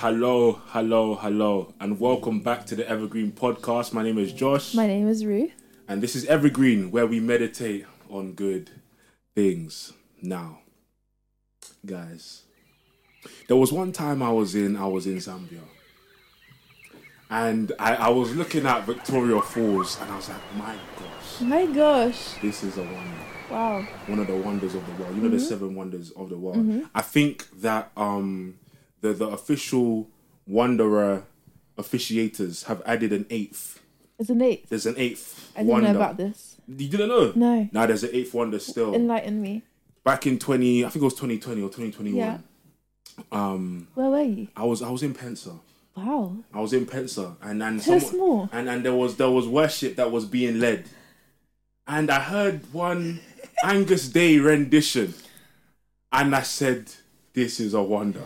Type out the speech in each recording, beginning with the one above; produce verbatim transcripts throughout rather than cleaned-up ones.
Hello, hello, hello, and welcome back to the Evergreen Podcast. My name is Josh. My name is Ruth. And this is Evergreen, where we meditate on good things. Now, guys, there was one time I was in, I was in Zambia. And I, I was looking at Victoria Falls, and I was like, my gosh. My gosh. This is a wonder. Wow. One of the wonders of the world. You know, mm-hmm. the seven wonders of the world. Mm-hmm. I think that... um. The, the official wanderer officiators have added an eighth. There's an eighth? There's an eighth I didn't wonder. know about this. You didn't know? No. Now there's an eighth wonder still. Enlighten me. Back in twenty, I think it was twenty twenty or twenty twenty-one. Yeah. Um, Where were you? I was I was in Pensa. Wow. I was in Pensa, and and so someone, small. And and there was there was worship that was being led, and I heard one Angus Day rendition, and I said, "This is a wonder."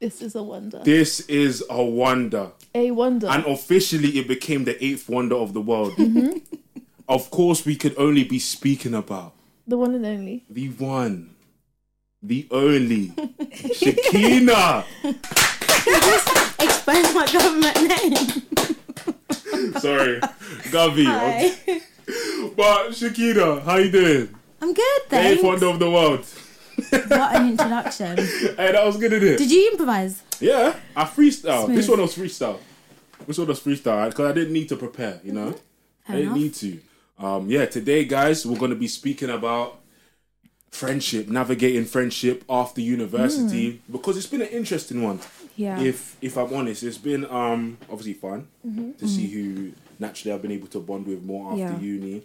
This is a wonder. This is a wonder. A wonder. And officially it became the eighth wonder of the world. Mm-hmm. Of course, we could only be speaking about... The one and only. The one. The only. Shekinah. You just explained my government name. Sorry. Gavi. Hi. I'm... But Shekinah, how you doing? I'm good, thanks. The eighth wonder of the world. What an introduction. Hey, that was good, innit? Did you improvise? Yeah, I freestyle. This one was freestyle. This one was freestyle, because I didn't need to prepare, you know? Mm-hmm. I didn't enough. need to. Um, yeah, today, guys, we're going to be speaking about friendship, navigating friendship after university, mm. because it's been an interesting one. Yeah. If if I'm honest, it's been um obviously fun mm-hmm. to mm-hmm. see who naturally I've been able to bond with more after yeah. uni.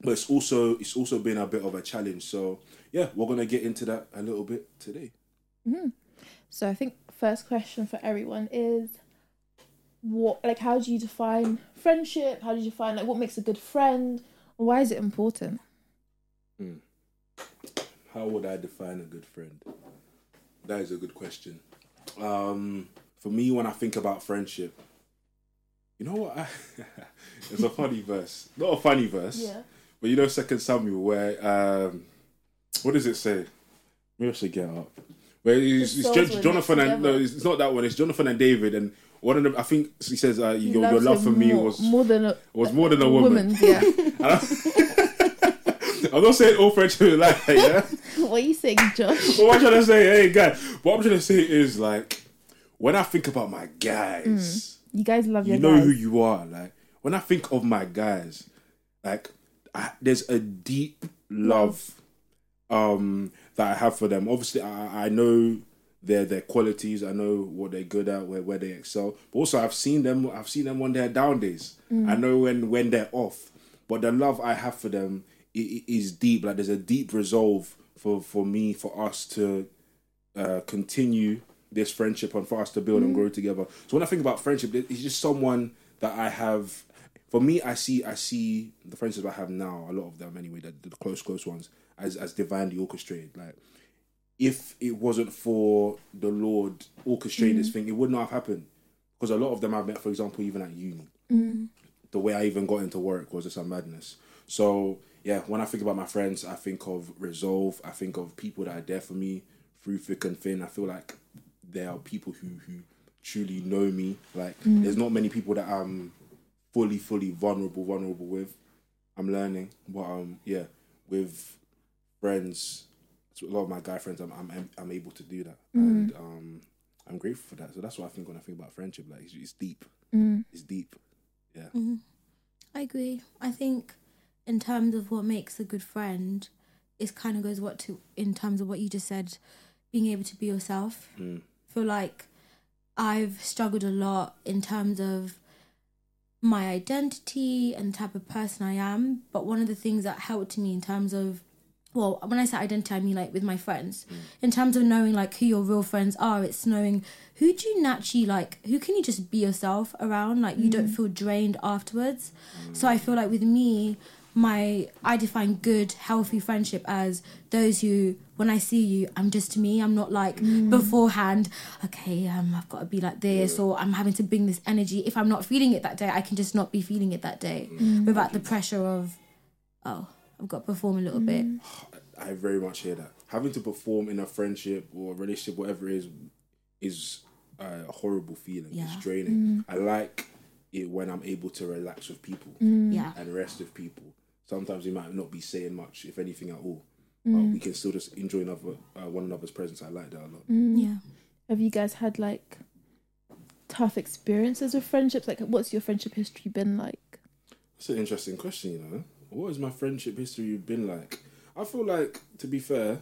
But it's also it's also been a bit of a challenge. So yeah, we're gonna get into that a little bit today. Mm-hmm. So I think first question for everyone is, what like how do you define friendship? How do you define like what makes a good friend? Why is it important? Mm. How would I define a good friend? That is a good question. Um, for me, when I think about friendship, you know what? I, it's a funny verse, not a funny verse. Yeah. But you know, Second Samuel, where um, what does it say? Maybe I should get up. Where it's, it's, it's Jonathan and no, it's not that one. It's Jonathan and David, and one of them. I think he says, uh, he "Your, your love for more, me was more than a, was more than a woman." woman yeah. I'm not saying all French people like that. Yeah. What are you saying, Josh? Well, what I'm trying to say, hey guys, what I'm trying to say is like, when I think about my guys, mm. you guys love your. You know guys. Who you are. Like when I think of my guys, like. I, there's a deep love um, that I have for them. Obviously, I, I know their their qualities. I know what they're good at, where, where they excel. But also, I've seen them. I've seen them on their down days. Mm. I know when, when they're off. But the love I have for them it, it is deep. Like there's a deep resolve for, for me, for us to uh, continue this friendship and for us to build mm. and grow together. So when I think about friendship, it's just someone that I have. For me, I see I see the friendships I have now, a lot of them anyway, the, the close, close ones, as, as divinely orchestrated. Like, if it wasn't for the Lord orchestrating mm. this thing, it would not have happened. Because a lot of them I've met, for example, even at uni. Mm. The way I even got into work was just a madness. So, yeah, when I think about my friends, I think of resolve. I think of people that are there for me through thick and thin. I feel like there are people who, who truly know me. Like, mm. there's not many people that I'm... fully, fully vulnerable, vulnerable with. I'm learning, but um, yeah, with friends, a lot of my guy friends, I'm, I'm, I'm able to do that, mm. and um, I'm grateful for that. So that's what I think when I think about friendship. Like it's, it's deep, mm. it's deep. Yeah, mm-hmm. I agree. I think in terms of what makes a good friend, it kind of goes what to in terms of what you just said, being able to be yourself. Mm. I feel like I've struggled a lot in terms of my identity and the type of person I am. But one of the things that helped me in terms of, well, when I say identity, I mean like with my friends. Mm. In terms of knowing like who your real friends are, it's knowing who do you naturally like, who can you just be yourself around? Like you mm. don't feel drained afterwards. Mm. So I feel like with me, my I define good, healthy friendship as those who, when I see you, I'm just me. I'm not like mm. beforehand, okay, um, I've got to be like this, yeah. or I'm having to bring this energy. If I'm not feeling it that day, I can just not be feeling it that day mm. without the pressure of, oh, I've got to perform a little mm. bit. I very much hear that. Having to perform in a friendship or a relationship, whatever it is, is a horrible feeling. Yeah. It's draining. Mm. I like it when I'm able to relax with people mm. yeah. and rest with people. Sometimes we might not be saying much, if anything at all, mm. but we can still just enjoy another, uh, one another's presence. I like that a lot. Mm. Yeah. Have you guys had like tough experiences with friendships? Like, what's your friendship history been like? That's an interesting question, you know. What has my friendship history been like? I feel like, to be fair,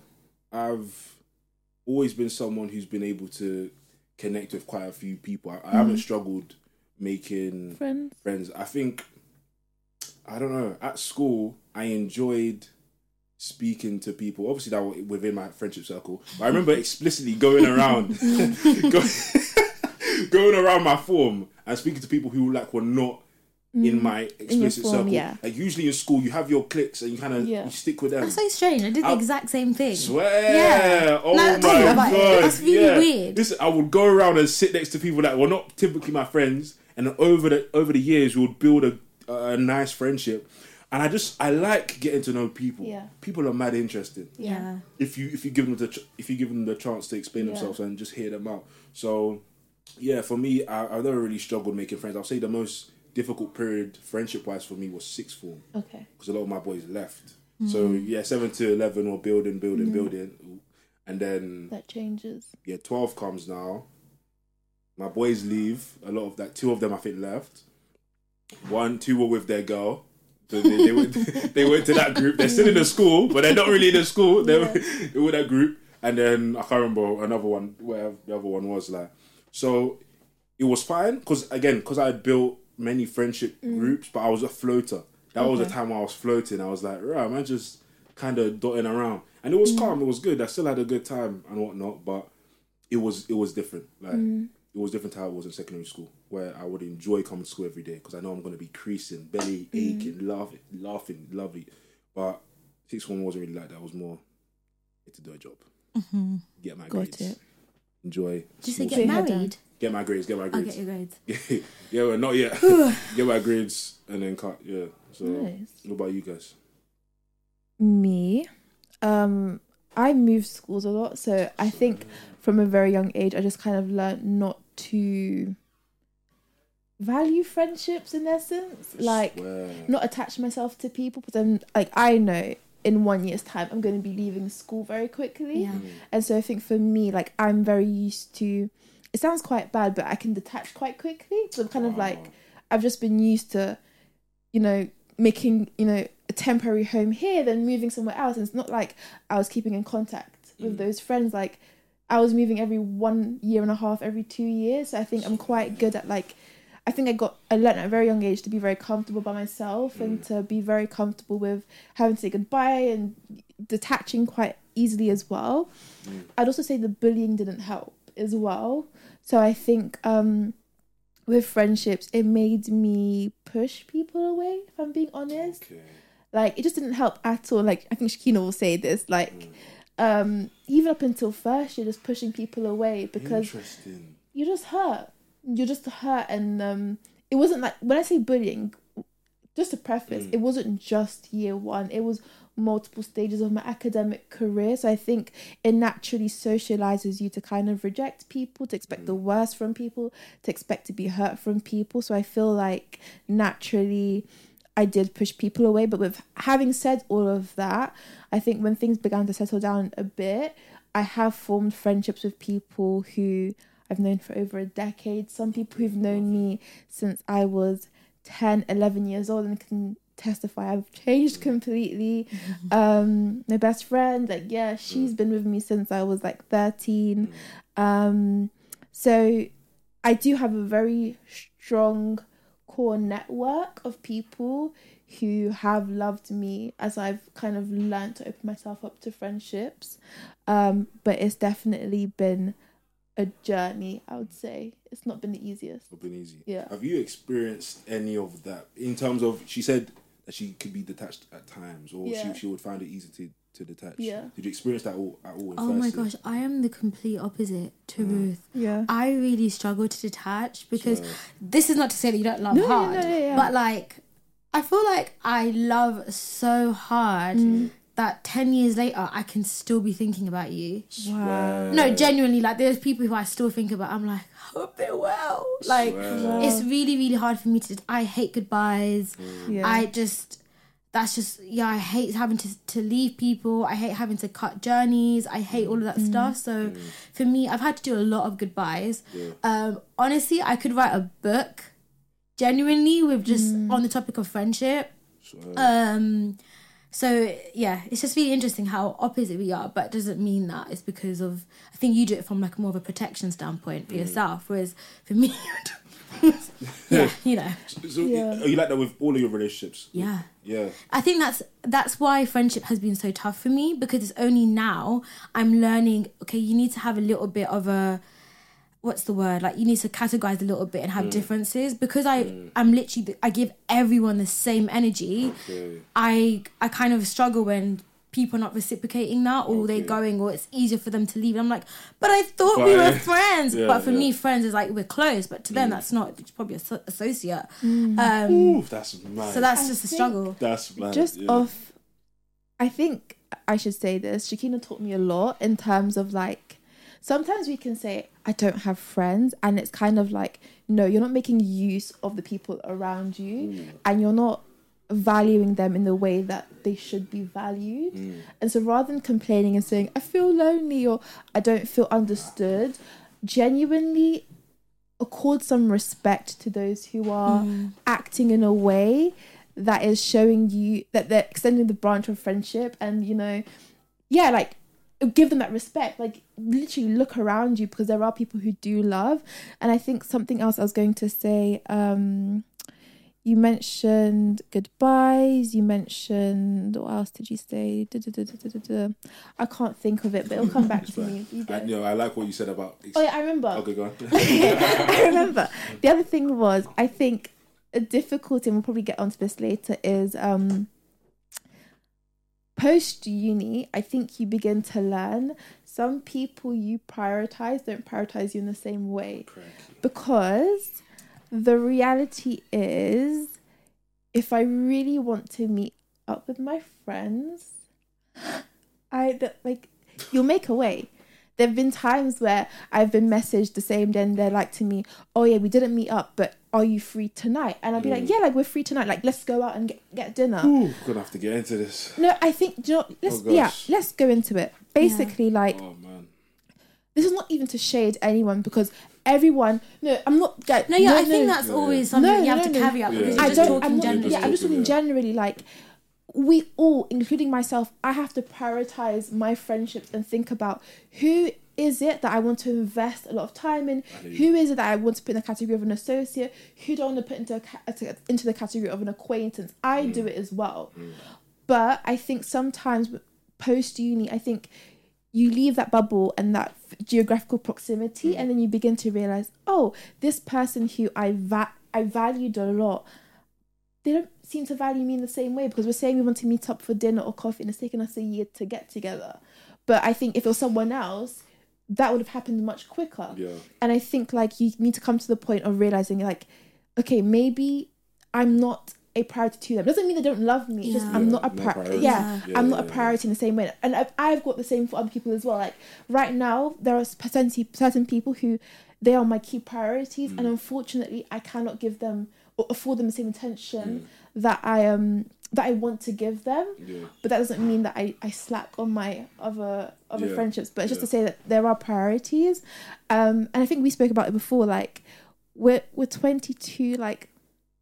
I've always been someone who's been able to connect with quite a few people. I, I mm. haven't struggled making friends. friends. I think, I don't know, at school, I enjoyed speaking to people. Obviously, that was within my friendship circle. But I remember explicitly going around, go, going around my form and speaking to people who like were not in my explicit in form, circle. Yeah. Like usually in school you have your cliques and you kind of yeah. stick with them. That's so strange. I did the I, exact same thing. Swear. Yeah. Oh no, my God. That's really yeah. weird. This, I would go around and sit next to people that were not typically my friends, and over the over the years we would build a, a nice friendship. And I just I like getting to know people. Yeah. People are mad interesting. Yeah. If you if you give them the ch- if you give them the chance to explain yeah. themselves and just hear them out. So yeah, for me I, I've never really struggled making friends. I'll say the most difficult period friendship-wise for me was sixth form. Okay. Because a lot of my boys left. Mm-hmm. So, yeah, seven to eleven or building, building, mm-hmm. building. And then... that changes. Yeah, twelve comes now. My boys leave. A lot of that. Two of them, I think, left. One, two were with their girl. So they, they, went, they went to that group. They're still in the school, but they're not really in the school. They yeah. were with that group. And then, I can't remember another one, whatever the other one was like. So, it was fine. Because, again, because I had built many friendship mm. groups, but I was a floater. That okay. was the time when I was floating. I was like, right, I'm just kind of dotting around, and it was mm. calm. It was good. I still had a good time and whatnot, but it was it was different. Like mm. it was different to how it was in secondary school, where I would enjoy coming to school every day because I know I'm going to be creasing, belly aching, mm. laughing, laughing, lovely. But sixth form wasn't really like that. It was more to do a job, mm-hmm. get my Got grades, it. enjoy. Did you say get married? Get my grades, get my grades. I'll get your grades. yeah, well, not yet. Get my grades and then cut, yeah. So, nice. What about you guys? Me? Um, I moved schools a lot, so I think from a very young age, I just kind of learned not to value friendships in essence. I like, swear. Not attach myself to people, because I'm, like, I know in one year's time, I'm going to be leaving school very quickly. Yeah. Mm. And so I think for me, like, I'm very used to... it sounds quite bad, but I can detach quite quickly. So I'm kind of like, I've just been used to, you know, making, you know, a temporary home here, then moving somewhere else. And it's not like I was keeping in contact with mm. those friends. Like I was moving every one year and a half, every two years. So I think I'm quite good at like, I think I got, I learned at a very young age to be very comfortable by myself mm. and to be very comfortable with having to say goodbye and detaching quite easily as well. Mm. I'd also say the bullying didn't help as well. So I think um, with friendships, it made me push people away, if I'm being honest. Okay. Like, it just didn't help at all. Like, I think Shekinah will say this, like, mm. um, even up until first, you're just pushing people away because you're just hurt. You're just hurt. And um, it wasn't like, when I say bullying, just to preface, mm. it wasn't just year one. It was multiple stages of my academic career, so I think it naturally socializes you to kind of reject people, to expect mm. the worst from people, to expect to be hurt from people. So I feel like naturally I did push people away. But with having said all of that, I think when things began to settle down a bit, I have formed friendships with people who I've known for over a decade, some people who've known me since I was ten, eleven years old, and can testify I've changed completely. Um my best friend, like, yeah, she's been with me since I was like thirteen. Um so I do have a very strong core network of people who have loved me as I've kind of learned to open myself up to friendships. Um but it's definitely been a journey, I would say. It's not been the easiest. It's not been easy. Yeah. Have you experienced any of that in terms of, she said that she could be detached at times, or yeah. she, she would find it easy to, to detach. Yeah. Did you experience that all, at all? Oh my gosh, I am the complete opposite to mm. Ruth. Yeah. I really struggle to detach because so. This is not to say that you don't love no, hard, no, no, yeah. but like, I feel like I love so hard mm. that ten years later, I can still be thinking about you. Wow. No, genuinely, like, there's people who I still think about. I'm like, I hope they're well. Like, wow. It's really, really hard for me to... I hate goodbyes. Yeah. I just... That's just... Yeah, I hate having to, to leave people. I hate having to cut journeys. I hate mm. all of that mm. stuff. So, mm. for me, I've had to do a lot of goodbyes. Yeah. Um, honestly, I could write a book, genuinely, with just... Mm. on the topic of friendship. Sure. Um... So, yeah, it's just really interesting how opposite we are, but it doesn't mean that it's because of... I think you do it from, like, more of a protection standpoint for mm. yourself, whereas for me... yeah, you know. So, yeah. Are you like that with all of your relationships? Yeah. Yeah. I think that's that's why friendship has been so tough for me, because it's only now I'm learning, okay, you need to have a little bit of a... What's the word? Like, you need to categorize a little bit and have mm. differences. Because I, mm. I'm literally, the, I give everyone the same energy. Okay. I, I kind of struggle when people are not reciprocating that, or okay. they're going, or it's easier for them to leave. And I'm like, but I thought but, we were friends. Yeah, but for yeah. me, friends is like, we're close. But to them, mm. that's not, it's probably an associate. Mm. Um, Ooh, that's mad. So that's I just a struggle. That's mad. Just yeah. off, I think I should say this. Shekinah taught me a lot in terms of, like, sometimes we can say, I don't have friends, and it's kind of like, no, you're not making use of the people around you mm. and you're not valuing them in the way that they should be valued. Mm. And so rather than complaining and saying, I feel lonely or I don't feel understood, genuinely accord some respect to those who are mm. acting in a way that is showing you that they're extending the branch of friendship, and, you know, yeah, like, give them that respect. Like, literally look around you, because there are people who do love. And I think something else I was going to say, um you mentioned goodbyes, you mentioned, what else did you say? Da, da, da, da, da, da, da. I can't think of it, but it'll come back to me. You I, you know, I like what you said about ex- oh yeah I remember okay go on I remember the other thing was, I think a difficulty, and we'll probably get onto this later, is um post-uni, I think you begin to learn some people you prioritise don't prioritise you in the same way. Correctly. Because the reality is, if I really want to meet up with my friends, I that, like, you'll make a way. There have been times where I've been messaged the same day and they're like to me, oh yeah, we didn't meet up, but are you free tonight? And I'd be mm. like, yeah, like, we're free tonight. Like, let's go out and get, get dinner. Ooh, gonna have to get into this. No, I think, do you know, let's, oh, yeah, let's go into it. Basically, yeah. like, oh, man. This is not even to shade anyone, because everyone, no, I'm not. Like, no, yeah, no, I no, think that's no, always something no, you have no, to no. caveat, yeah. because you're I just don't, talking I'm not, generally. Yeah, I'm just talking yeah. generally, like, we all, including myself, I have to prioritize my friendships and think about who is it that I want to invest a lot of time in, who is it that I want to put in the category of an associate, who do I want to put into a, into the category of an acquaintance. I mm. do it as well. Mm. But I think sometimes post-uni, I think you leave that bubble and that geographical proximity, mm. and then you begin to realize, oh, this person who I va- I valued a lot, they don't seem to value me in the same way, because we're saying we want to meet up for dinner or coffee and it's taken us a year to get together. But I think if it was someone else, that would have happened much quicker. Yeah. And I think, like, you need to come to the point of realising, like, okay, maybe I'm not a priority to them. It doesn't mean they don't love me. Yeah. Just I'm yeah, not a pri- priority. Yeah, yeah, I'm not yeah, a priority yeah. in the same way. And I've, I've got the same for other people as well. Like, right now, there are certain people who, they are my key priorities, mm. and unfortunately, I cannot give them... or afford them the same attention mm. that I um that I want to give them, yeah. but that doesn't mean that I, I slack on my other other yeah. friendships. But it's just yeah. to say that there are priorities, um and I think we spoke about it before. Like, we're we're twenty-two. Like,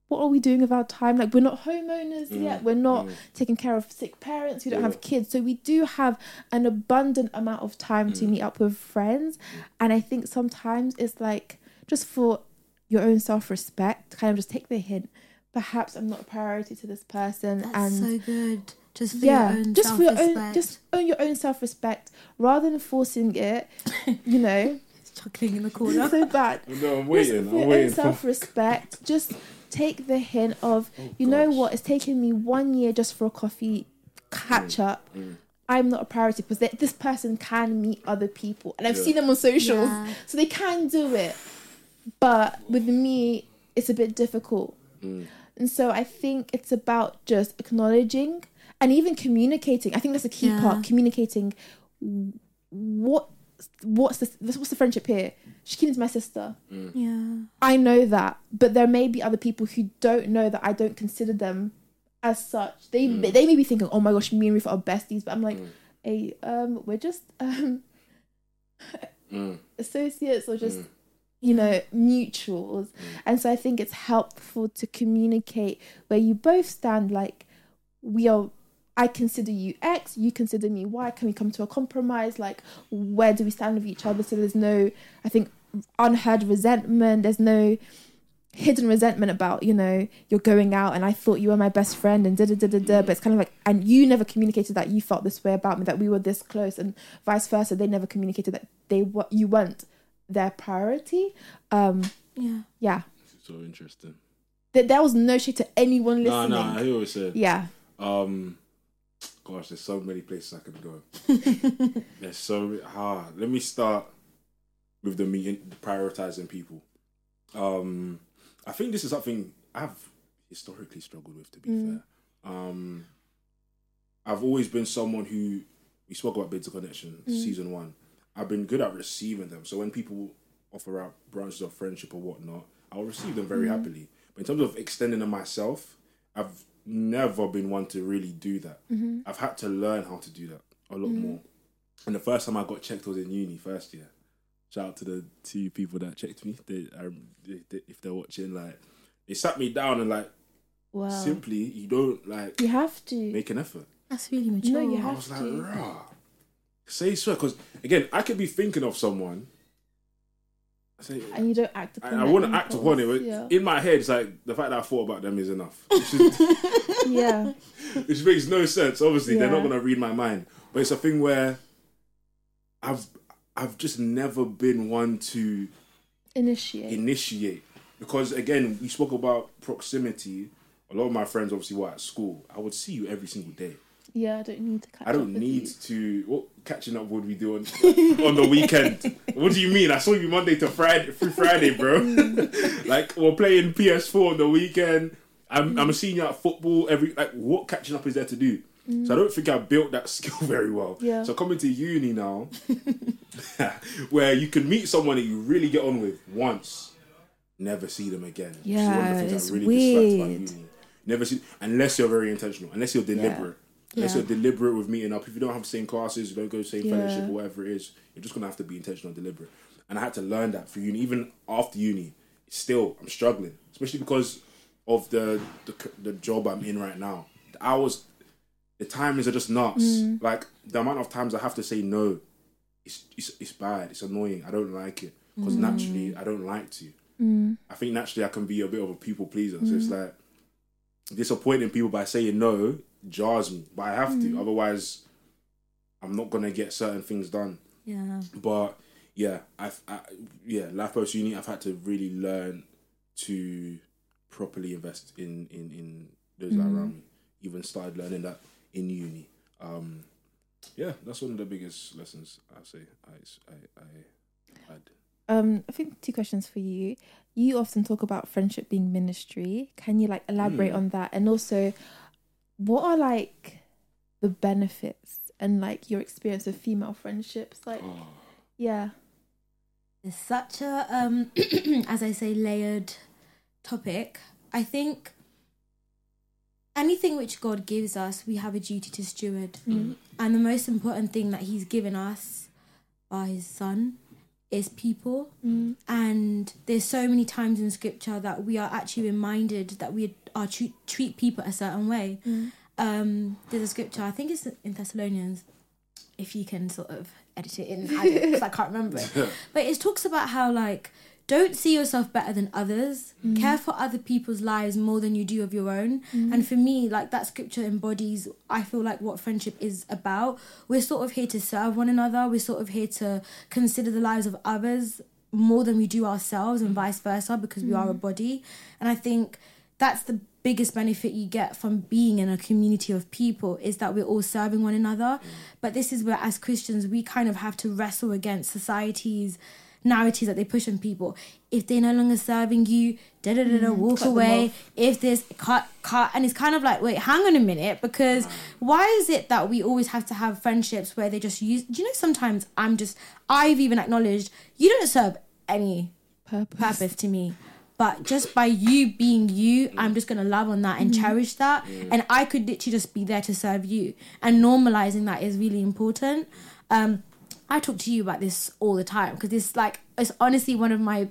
what are we doing with our time? Like, we're not homeowners mm. yet. We're not mm. taking care of sick parents. We don't yeah. have kids, so we do have an abundant amount of time mm. to meet up with friends. Mm. And I think sometimes it's like, just for your own self-respect, kind of just take the hint. Perhaps I'm not a priority to this person. That's and so good. Just for yeah, your own just self-respect. For your own, just own your own self-respect, rather than forcing it. You know, it's chuckling in the corner. So bad. No, I'm waiting. Just for I'm your waiting. Own self-respect. Just take the hint of, oh, you gosh. know what? It's taken me one year just for a coffee catch up. Mm, mm. I'm not a priority, because this person can meet other people, and I've yeah. seen them on socials, yeah. so they can do it. But with me, it's a bit difficult. Mm. And so I think it's about just acknowledging and even communicating. I think that's a key yeah. part, communicating what what's this what's the friendship here. Shekinah's my sister. Mm. Yeah. I know that, but there may be other people who don't know that. I don't consider them as such. They mm. they may be thinking, oh my gosh, me and Ruth are besties, but I'm like, mm. hey, um, we're just um mm. associates or just mm. you know, mutuals. And so I think it's helpful to communicate where you both stand, like, we are, I consider you X, you consider me Y, can we come to a compromise? Like, where do we stand with each other? So there's no, I think, unheard resentment. There's no hidden resentment about, you know, you're going out and I thought you were my best friend and da da da da da, but it's kind of like, and you never communicated that you felt this way about me, that we were this close, and vice versa, they never communicated that they were, you weren't their priority. Um, yeah. Yeah. It's so interesting. That there was no shade to anyone listening. No, no, I hear what you said. Yeah. Um, gosh, there's so many places I could go. There's so ah, let me start with the meeting, prioritizing people. Um, I think this is something I've historically struggled with, to be mm. fair. Um, I've always been someone who, we spoke about Bids of Connection, mm. season one. I've been good at receiving them. So when people offer out branches of friendship or whatnot, I'll receive them very mm. happily. But in terms of extending them myself, I've never been one to really do that. Mm-hmm. I've had to learn how to do that a lot mm. more. And the first time I got checked was in uni, first year. Shout out to the two people that checked me. They, I, they, they, if they're watching, like, they sat me down and like, wow. simply, you don't like... You have to. Make an effort. That's really mature. No, you have to. I was to. like, rah. Say swear, because again, I could be thinking of someone. I say, and you don't act upon it. I, I want to act upon it, but yeah. in my head, it's like the fact that I thought about them is enough. Which is, yeah. Which makes no sense. Obviously, yeah. they're not going to read my mind. But it's a thing where I've I've just never been one to initiate. Initiate. Because again, we spoke about proximity. A lot of my friends obviously were at school. I would see you every single day. Yeah, I don't need to catch up I don't up with need you. to... What catching up would we do on on the weekend? What do you mean? I saw you Monday to Friday, through Friday, bro. Like, we're playing P S four on the weekend. I'm mm. I'm a senior at football. Every Like, what catching up is there to do? Mm. So I don't think I built that skill very well. Yeah. So coming to uni now, where you can meet someone that you really get on with once, never see them again. Yeah, it's so really weird. Uni. Never see... Unless you're very intentional. Unless you're deliberate. Yeah. Yeah. And so deliberate with meeting up. If you don't have the same classes, you don't go to the same yeah. fellowship or whatever it is, you're just going to have to be intentional and deliberate. And I had to learn that for uni. Even after uni, still, I'm struggling. Especially because of the the, the job I'm in right now. The hours, the timings are just nuts. Mm. Like, the amount of times I have to say no, it's it's, it's bad. It's annoying. I don't like it. Because mm. naturally, I don't like to. Mm. I think naturally I can be a bit of a people pleaser. Mm. So it's like, disappointing people by saying no jars me, but I have mm. to, otherwise I'm not gonna get certain things done. Yeah. But yeah, I've I, yeah life post uni, I've had to really learn to properly invest in in in those mm. around me. Even started learning that in uni. Um, yeah, that's one of the biggest lessons I say I I, I had. Um, I think two questions for you. You often talk about friendship being ministry. Can you like elaborate mm. on that? And also, what are like the benefits and like your experience of female friendships? Like, oh. yeah. It's such a, um, as I say, layered topic. I think anything which God gives us, we have a duty to steward. Mm. And the most important thing that he's given us are his son. Is people mm. and there's so many times in scripture that we are actually reminded that we are treat, treat people a certain way. mm. Um, there's a scripture, I think it's in Thessalonians, if you can sort of edit it in, because I can't remember it, but it talks about how like, don't see yourself better than others. Mm. Care for other people's lives more than you do of your own. Mm. And for me, like, that scripture embodies, I feel like, what friendship is about. We're sort of here to serve one another. We're sort of here to consider the lives of others more than we do ourselves, and vice versa, because mm. we are a body. And I think that's the biggest benefit you get from being in a community of people, is that we're all serving one another. Mm. But this is where, as Christians, we kind of have to wrestle against society's narratives that they push on people. If they're no longer serving you, da da da da, walk away. If there's cut, cut, and it's kind of like, wait, hang on a minute, because why is it that we always have to have friendships where they just use? Do you know? Sometimes I'm just, I've even acknowledged you don't serve any purpose, purpose to me. But just by you being you, I'm just going to love on that and mm. cherish that. Mm. And I could literally just be there to serve you. And normalizing that is really important. Um, I talk to you about this all the time because it's like, it's honestly one of my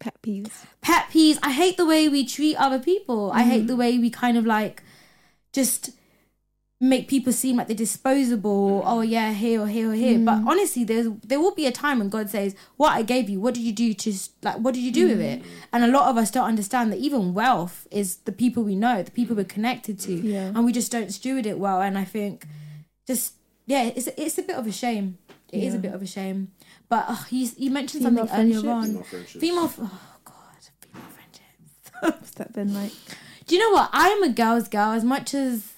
pet peeves. Pet peeves. I hate the way we treat other people. Mm. I hate the way we kind of like just make people seem like they're disposable. Oh yeah, here or here or here. Mm. But honestly, there's there will be a time when God says, what I gave you, what did you do to, like, what did you do mm. with it? And a lot of us don't understand that even wealth is the people we know, the people we're connected to. Yeah. And we just don't steward it well. And I think just, yeah, it's it's a bit of a shame. It yeah. is a bit of a shame. But oh, you, you mentioned female something earlier on. Female friendships. Female, oh God, female friendships. What's that been like? Do you know what? I'm a girl's girl as much as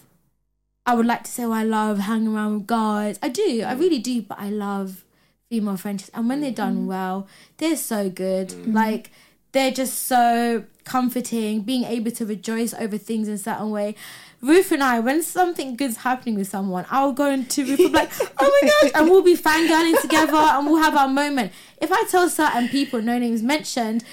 I would like to say, oh, I love hanging around with guys. I do. I really do. But I love female friendships. And when they're done mm. well, they're so good. Mm. Like, they're just so comforting, being able to rejoice over things in a certain way. Ruth and I, when something good's happening with someone, I'll go into Ruth and be like, oh my gosh, and we'll be fangirling together and we'll have our moment. If I tell certain people no names mentioned,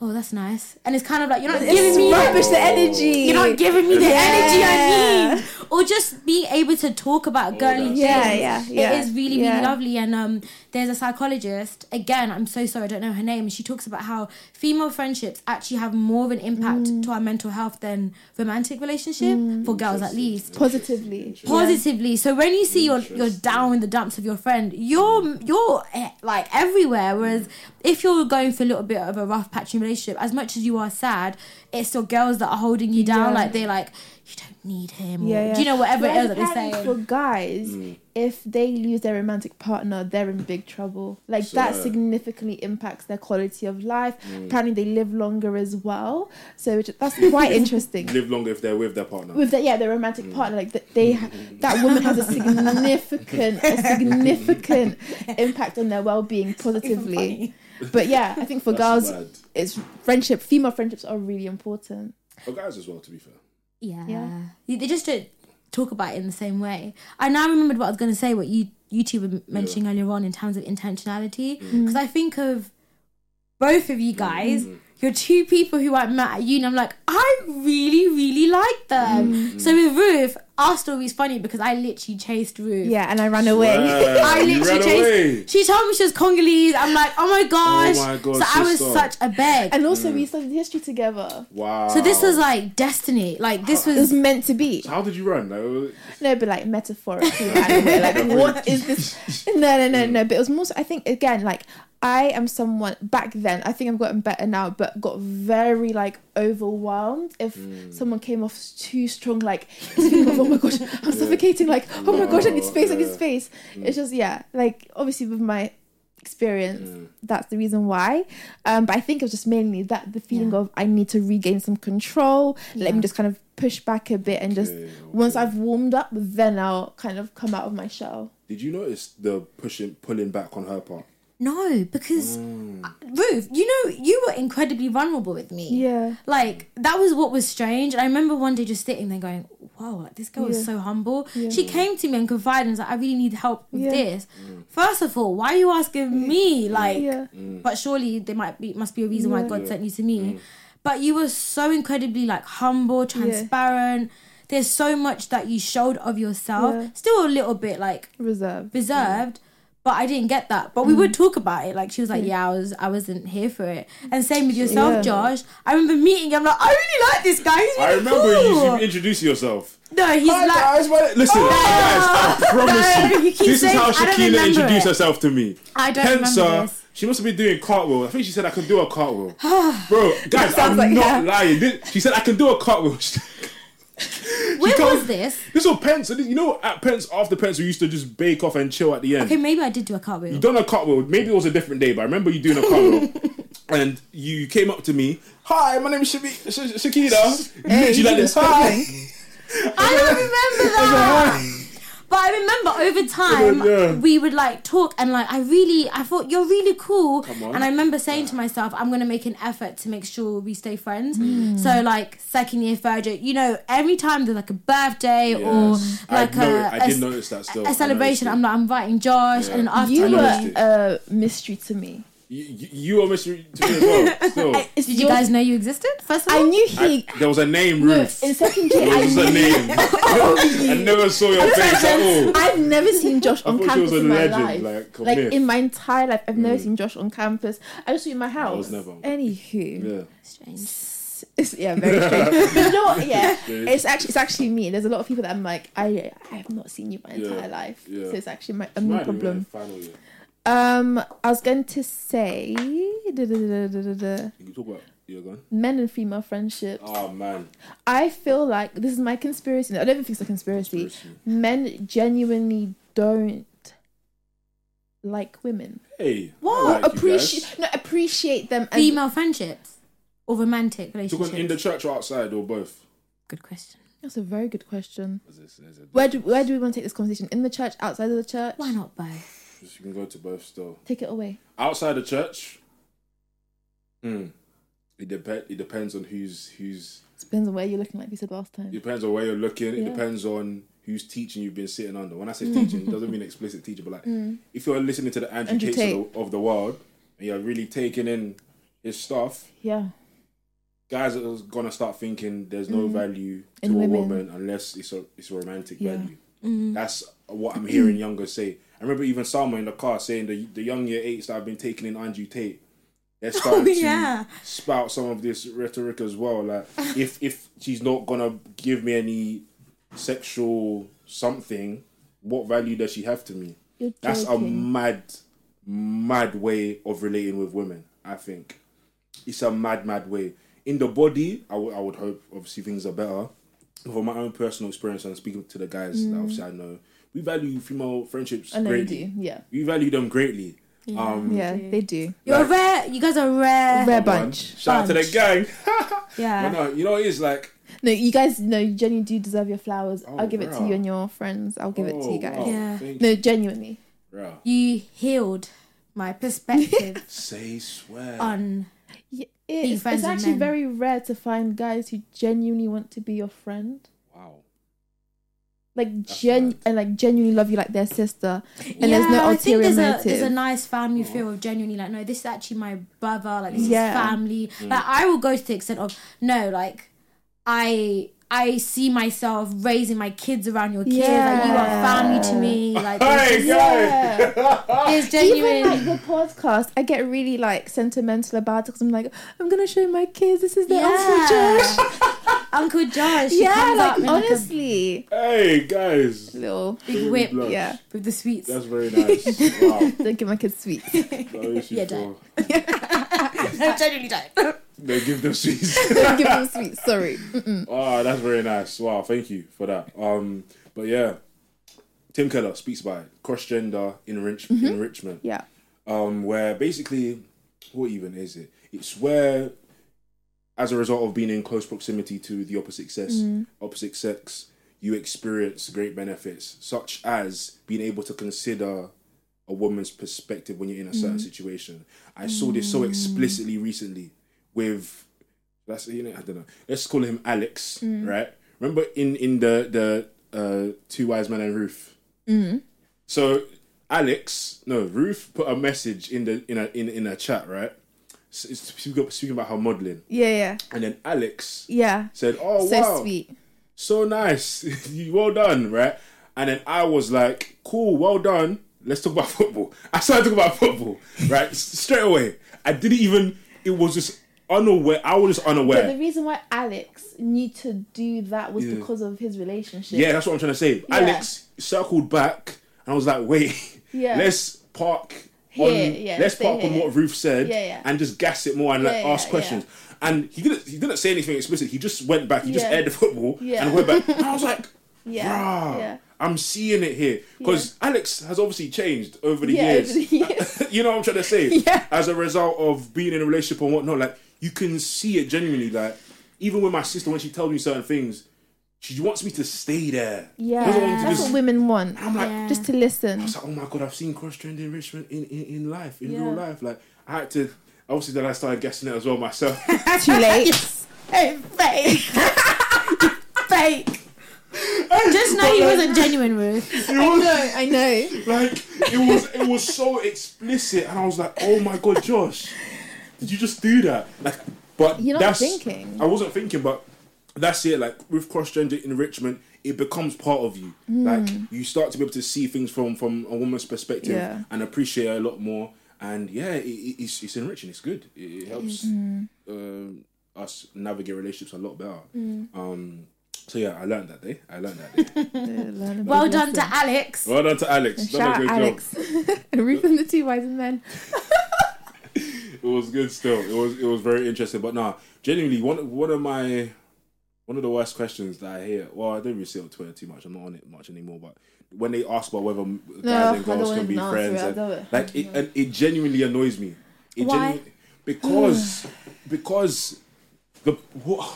oh, that's nice. And it's kind of like, you're not it's giving me rubbish the energy. You're not giving me the yeah. energy I need. Or just being able to talk about girly things. Yeah, yeah, yeah. It is really, really yeah. lovely. And um, there's a psychologist, again, I'm so sorry, I don't know her name. She talks about how female friendships actually have more of an impact mm. to our mental health than romantic relationship, mm. for girls at least. Positively. Positively. Yeah. So when you see you're, you're down in the dumps of your friend, you're, you're like everywhere. Whereas if you're going for a little bit of a rough patch in relationship, as much as you are sad, it's still girls that are holding you down. Yeah. Like they're like, you don't need him. Yeah, yeah. Do you know whatever yeah, it is that they're saying? For guys, mm. if they lose their romantic partner, they're in big trouble. Like so, that significantly impacts their quality of life. Mm. Apparently, they live longer as well. So which, that's quite interesting. Live longer if they're with their partner. With the, yeah, their romantic mm. partner. Like the, they, ha- that woman has a significant, a significant impact on their well-being positively. But yeah, I think for that's girls, bad. It's friendship. Female friendships are really important. For guys as well, to be fair. Yeah. yeah. They just don't talk about it in the same way. I now remembered what I was going to say, what you, you two were mentioning yeah. earlier on in terms of intentionality. Because mm. I think of both of you guys, mm. you're two people who I met at uni. I'm like, I really, really like them. Mm. So with Ruth, our story's funny because I literally chased Ruth. Yeah, and I ran away. Yeah, I literally chased. Away. She told me she was Congolese. I'm like, oh my gosh. Oh my God, so I was so. such a beg. And also, mm. we studied history together. Wow. So this was like destiny. Like this how, was, was meant to be. So how did you run? No, no, but like metaphorically ran away. Like what is this? No, no, no, no. But it was more. So, I think again, like I am someone back then. I think I've gotten better now, but got very like overwhelmed if mm. someone came off too strong. Like. Oh my gosh, I'm yeah. suffocating, like, oh my no, gosh, I need space, yeah. I need space. Mm. It's just, yeah, like, obviously with my experience, yeah. that's the reason why. Um, but I think it was just mainly that, the feeling yeah. of I need to regain some control, yeah. let me just kind of push back a bit and okay, just, okay. once I've warmed up, then I'll kind of come out of my shell. Did you notice the pushing, pulling back on her part? No, because mm. Ruth, you know, you were incredibly vulnerable with me. Yeah. Like, that was what was strange. And I remember one day just sitting there going, wow, like, this girl yeah. is so humble. Yeah. She came to me and confided and was like, I really need help with yeah. this. Mm. First of all, why are you asking me? Like, yeah. mm. but surely there might be, must be a reason yeah. why God yeah. sent you to me. Mm. But you were so incredibly, like, humble, transparent. Yeah. There's so much that you showed of yourself. Yeah. Still a little bit, like... Reserved. Reserved. Yeah. But I didn't get that. But we mm. would talk about it. Like, she was like, yeah, I, was, I wasn't here for it. And same with yourself, yeah. Josh. I remember meeting him. I'm like, I really like this guy. He's really I remember cool. you introducing yourself. No, he's Hi like... Guys, why... Listen, oh, guys, I promise no, you, you keep this saying, is how Shekinah introduced it. herself to me. I don't Pensa, remember this. She must have been doing cartwheel. I think she said, I can do a cartwheel. Bro, guys, I'm like, not yeah. lying. She said, I can do a cartwheel. Where was this? This was Pensa. You know, at Pensa, after Pensa, we used to just bake off and chill at the end. Okay, maybe I did do a cartwheel. You done a cartwheel. Maybe it was a different day, but I remember you doing a cartwheel. And you came up to me. Hi, my name is Shekinah. Sh- Shekinah. Hey, you literally like this. Hi. I don't remember that. But I remember over time, yeah. we would like talk and like, I really, I thought you're really cool. And I remember saying yeah. to myself, I'm going to make an effort to make sure we stay friends. Mm. So like second year, third year, you know, every time there's like a birthday yes. or like I, a, no, I did a, notice that still. a celebration, I'm like, I'm inviting Josh. Yeah. And after you were a mystery to me. You, you, you were mystery to me as well. So. I, did you guys know you existed? First of all, I knew he. I, there was a name, Ruth. No, in second grade, there was I a name. I never saw your face like, at all. I've never seen Josh on campus was a in my legend, life. Like, like in my entire life, I've mm. never seen Josh on campus. I was in my house. I was never. Anywho, yeah. Strange. It's, yeah, very strange. But you know what? Yeah, it's actually it's actually me. There's a lot of people that I'm like, I I have not seen you my entire yeah. life. Yeah. So it's actually my a new problem. Family. Um, I was going to say, da, da, da, da, da, da. You can talk about you're going? Men and female friendships. Oh man, I feel like this is my conspiracy. I don't even think it's a conspiracy. conspiracy. Men genuinely don't like women. Hey, what? Like appreciate no appreciate them. And female friendships or romantic relationships. In the church or outside or both. Good question. That's a very good question. Is this, is it where do where do we want to take this conversation? In the church, outside of the church? Why not both? You can go to both still. Take it away. Outside the church, mm, it depends. It depends on who's who's. It depends on where you're looking, like you said last time. It depends on where you're looking. Yeah. It depends on who's teaching you've been sitting under. When I say teaching, it doesn't mean explicit teacher, but like mm. if you're listening to the Andrew, Andrew Tate of the, of the world and you're really taking in his stuff, yeah, guys are gonna start thinking there's no mm. value to in a women. woman unless it's a it's a romantic yeah. value. Mm. That's what I'm hearing younger say. I remember even someone in the car saying the the young year eights that I've been taking in Andrew Tate, they're starting oh, yeah. to spout some of this rhetoric as well. Like if if she's not gonna give me any sexual something, what value does she have to me? You're That's joking. a mad, mad way of relating with women. I think it's a mad, mad way. In the body, I, w- I would hope obviously things are better. From my own personal experience and speaking to the guys mm. that obviously I know, we value female friendships and greatly. Do, yeah. We value them greatly. Yeah, um, yeah they do. You're like, rare. You guys are a rare, rare bunch. bunch. Shout bunch. out to the gang. yeah. But no, you know, it is like. No, you guys, no, genuinely do deserve your flowers. Oh, I'll give rare. it to you and your friends. I'll give oh, it to you guys. Wow, yeah. No, genuinely. Rare. You healed my perspective. Say swear. On. Yeah, it's, it's actually very rare to find guys who genuinely want to be your friend. Wow. Like gen and like genuinely love you like their sister, and yeah, there's no ulterior I think there's motive. A, there's a nice family feel of genuinely like no, this is actually my brother. Like this yeah. is family. Mm. Like I will go to the extent of no, like I I see myself raising my kids around your kids. Yeah. Like you are family to me. Like hey, yeah. it's genuine. Even like the podcast, I get really like sentimental about it because I'm like I'm gonna show my kids. This is their yeah. uncle Josh. Uncle Josh. Yeah, like honestly. Like a... Hey guys. Little big whip. Blush. Yeah, with the sweets. That's very nice. Wow. Don't give my kids sweets. Yeah, don't. No, genuinely don't. No, give them sweets. Don't give them sweets. Sorry. Mm-mm. Oh, that's very nice. Wow, thank you for that. Um, but yeah, Tim Keller speaks about it. Cross-gender enrich- mm-hmm. enrichment. Yeah. Um, where basically, what even is it? It's where. As a result of being in close proximity to the opposite sex, mm. opposite sex, you experience great benefits, such as being able to consider a woman's perspective when you're in a certain mm. situation. I mm. saw this so explicitly recently with that's you know I don't know. Let's call him Alex, mm. right? Remember in in the the uh, Two Wise Men and Ruth. Mm. So Alex, no Ruth, put a message in the in a in in a chat, right? Speaking about her modelling. Yeah, yeah. And then Alex yeah. said, oh, so wow. So sweet. So nice. Well done, right? And then I was like, cool, well done. Let's talk about football. I started talking about football, right? Straight away. I didn't even... It was just unaware. I was just unaware. But the reason why Alex knew to do that was yeah. because of his relationship. Yeah, that's what I'm trying to say. Yeah. Alex circled back and I was like, wait, yeah. let's park... Here, on, yeah, let's park on what Ruth said yeah, yeah. and just gas it more and like yeah, ask yeah, questions. Yeah. And he didn't he didn't say anything explicit. He just went back. He yeah. just aired the football yeah. and went back. And I was like, yeah, yeah. I'm seeing it here because yeah. Alex has obviously changed over the yeah, years. Over the years. You know what I'm trying to say? Yeah. As a result of being in a relationship and whatnot, like you can see it genuinely. Like even with my sister, when she tells me certain things, She wants me to stay there. Yeah, that's just... what women want. And I'm like, yeah. just to listen. I was like, oh my God, I've seen cross-trained enrichment in, in, in life, in yeah. real life. Like, I had to, obviously then I started guessing it as well myself. Too late. Yes. Hey, fake. Fake. Just know but he like, wasn't genuine, Ruth. I know, I know. Like, it was, it was so explicit. And I was like, oh my God, Josh, did you just do that? Like, but You're not that's, thinking. I wasn't thinking, but... That's it. Like with cross-gender enrichment, it becomes part of you. Mm. Like you start to be able to see things from, from a woman's perspective yeah. and appreciate her a lot more. And yeah, it, it's it's enriching. It's good. It, it helps mm. um, us navigate relationships a lot better. Mm. Um, so yeah, I learned that day. I learned that day. learned well done to Alex. Well done to Alex. Shout out Alex. Ruth and the two wise men. It was good. Still, it was it was very interesting. But nah, genuinely, one one of my One of the worst questions that I hear, well, I don't really see it on Twitter too much. I'm not on it much anymore. But when they ask about whether guys no, and girls can be friends, it, and, like it, and it genuinely annoys me. It Why? Genu- because because the what,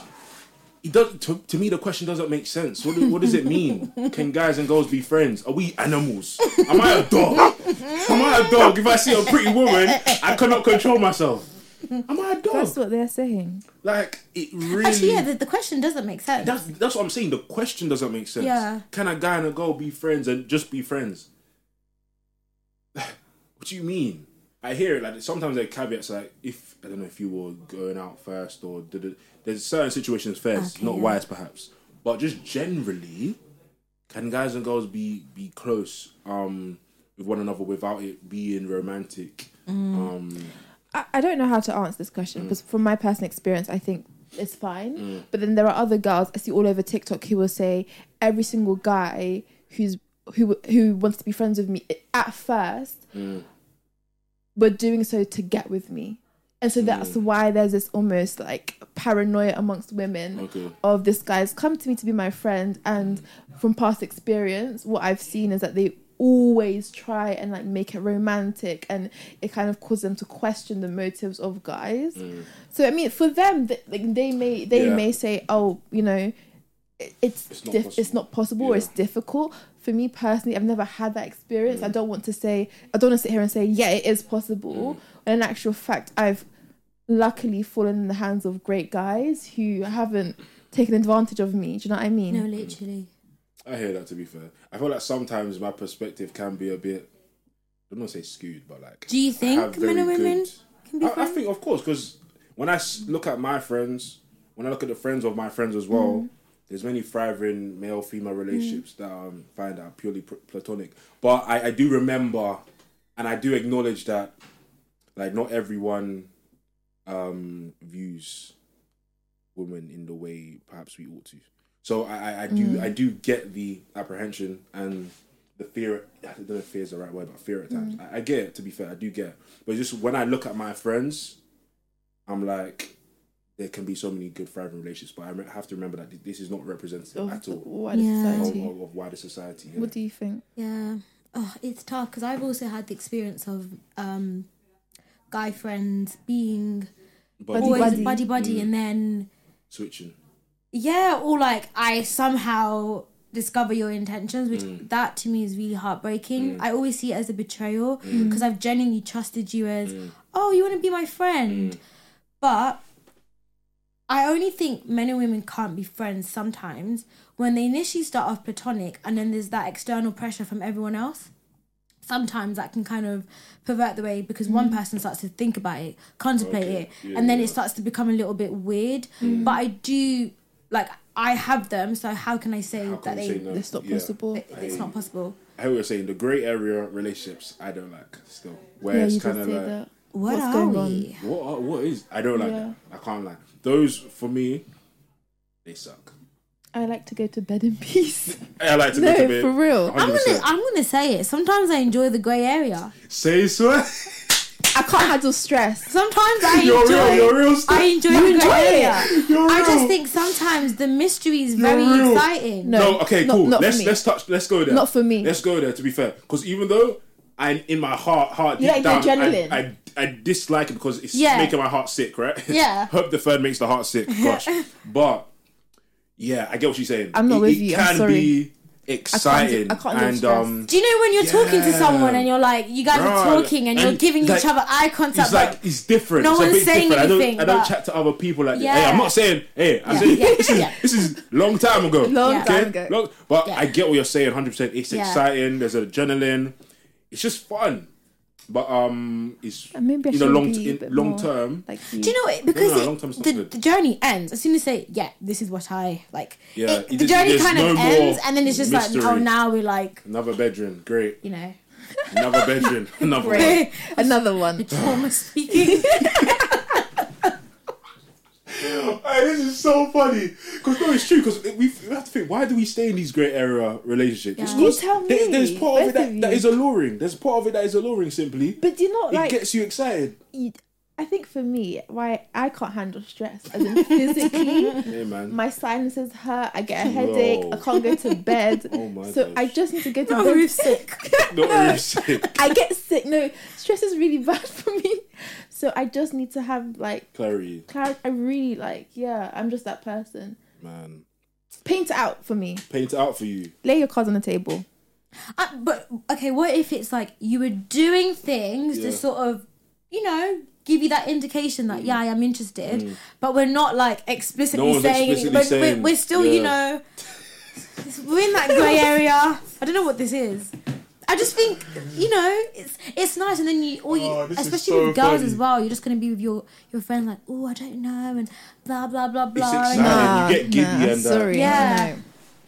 it does to, to me. The question doesn't make sense. What, what does it mean? Can guys and girls be friends? Are we animals? Am I a dog? Am I a dog? If I see a pretty woman, I cannot control myself. Am I a dog? That's what they're saying. Like, it really... Actually, yeah, the, the question doesn't make sense. That's, that's what I'm saying. The question doesn't make sense. Yeah. Can a guy and a girl be friends and just be friends? What do you mean? I hear it. Like, sometimes there are caveats. Like, if, I don't know, if you were going out first or... There's certain situations first, okay, not yeah. wise, perhaps. But just generally, can guys and girls be, be close um, with one another without it being romantic? Mm. Um... I don't know how to answer this question because mm. from my personal experience, I think it's fine. Mm. But then there are other girls I see all over TikTok who will say every single guy who's who who wants to be friends with me at first mm. were doing so to get with me. And so that's mm. why there's this almost like paranoia amongst women okay. of this guy's come to me to be my friend. And from past experience, what I've seen is that they... always try and like make it romantic, and it kind of caused them to question the motives of guys. Mm. So I mean, for them, th- like they may they yeah. may say, "Oh, you know, it, it's it's not dif- possible, it's, not possible yeah. or it's difficult." For me personally, I've never had that experience. Mm. I don't want to say I don't want to sit here and say, "Yeah, it is possible." Mm. And in actual fact, I've luckily fallen in the hands of great guys who haven't taken advantage of me. Do you know what I mean? No, literally. I hear that, to be fair. I feel like sometimes my perspective can be a bit, I don't want to say skewed, but like... Do you think men and women good, can be I, friends? I think, of course, because when I look at my friends, when I look at the friends of my friends as well, mm. there's many thriving male-female relationships mm. that I um, find that are purely pr- platonic. But I, I do remember, and I do acknowledge that, like, not everyone um, views women in the way perhaps we ought to. So I, I do mm. I do get the apprehension and the fear. I don't know if fear is the right word, but fear at times. Mm. I, I get it, to be fair. I do get it. But just when I look at my friends, I'm like, there can be so many good thriving relationships, but I have to remember that this is not representative of at all. Wider yeah. of, of, of wider society. Yeah. What do you think? Yeah. Oh, it's tough because I've also had the experience of um, guy friends being buddy. always buddy buddy, buddy mm. and then... Switching. Yeah, or like I somehow discover your intentions, which mm. that to me is really heartbreaking. Mm. I always see it as a betrayal because mm. I've genuinely trusted you as, mm. oh, you want to be my friend. Mm. But I only think men and women can't be friends sometimes when they initially start off platonic and then there's that external pressure from everyone else. Sometimes that can kind of pervert the way because mm. one person starts to think about it, contemplate okay. it, yeah, and then yeah. it starts to become a little bit weird. Mm. But I do... Like, I have them, so how can I say can that they, say no? It's not possible? Yeah. It, it's I, not possible. I was saying, the grey area relationships, I don't like still. Where yeah, it's kind of like... That. What What's are we? What, are, what is... I don't like yeah. that. I can't lie. Those, for me, they suck. I like to go to bed in peace. I like to no, go to bed. No, for real. I'm gonna, I'm gonna say it. Sometimes I enjoy the grey area. Say so? I can't handle stress. Sometimes I you're enjoy. Real, you're real stuff. I enjoy you the enjoy area. You're I real. Just think sometimes the mystery is very exciting. No, no, okay, cool. Not, not let's let's touch. Let's go there. Not for me. Let's go there. To be fair, because even though I in my heart, heart deep yeah, down, adrenaline. I, I I dislike it because it's yeah. making my heart sick. Right? Yeah. Hope the third makes the heart sick. Gosh, but yeah, I get what you're saying. I'm not it, with it you. Can I'm sorry. Be exciting. I can't do, I can't do and um, do you know when you're yeah. talking to someone and you're like, you guys Bruh, are talking and, and you're giving like, each other eye contact? It's like it's different. No it's one's saying different. anything. I don't, I don't chat to other people like. Yeah. Hey, I'm not saying. Hey, I'm yeah. saying yeah. this is yeah. this is long time ago. Long yeah. time okay? ago. Long, but yeah. I get what you're saying. one hundred percent It's yeah. exciting. There's adrenaline. It's just fun. But um, it's maybe in the long t- in long term. Like you. Do you know it because no, no, no, it, the, the journey ends as soon as they say, yeah, this is what I like. Yeah, it, the it, journey kind no of ends, and then it's just mystery. Like, oh, now we're like another bedroom, great. You know, another bedroom, another one, another one. Trauma speaking. Hey, this is so funny because no, it's true. Because we have to think, why do we stay in these grey area relationships? Yeah. You tell me. There, there's part of it that, of that is alluring. There's part of it that is alluring. Simply, but do you not it like? It gets you excited. You, I think for me, why I can't handle stress as in physically. Hey, man. My sinuses hurt. I get a headache. Whoa. I can't go to bed. Oh my so gosh. I just need to go to no, bed. Sick. No, no. sick. I get sick. No, stress is really bad for me. So I just need to have like clarity. Clarity. I really like, yeah, I'm just that person. Man. Paint it out for me. Paint it out for you. Lay your cards on the table. Uh, but okay, what if it's like you were doing things yeah. to sort of, you know, give you that indication that mm. yeah, I am interested, mm. but we're not like explicitly no saying, explicitly saying we're, we're, we're still, yeah. you know, we're in that grey area. I don't know what this is. I just think, you know, it's it's nice, and then you, or you, oh, especially so with girls funny. As well, you're just gonna be with your your friend like, oh, I don't know, and blah blah blah blah. It's exciting. Nah, you get giddy nah, and sorry, yeah.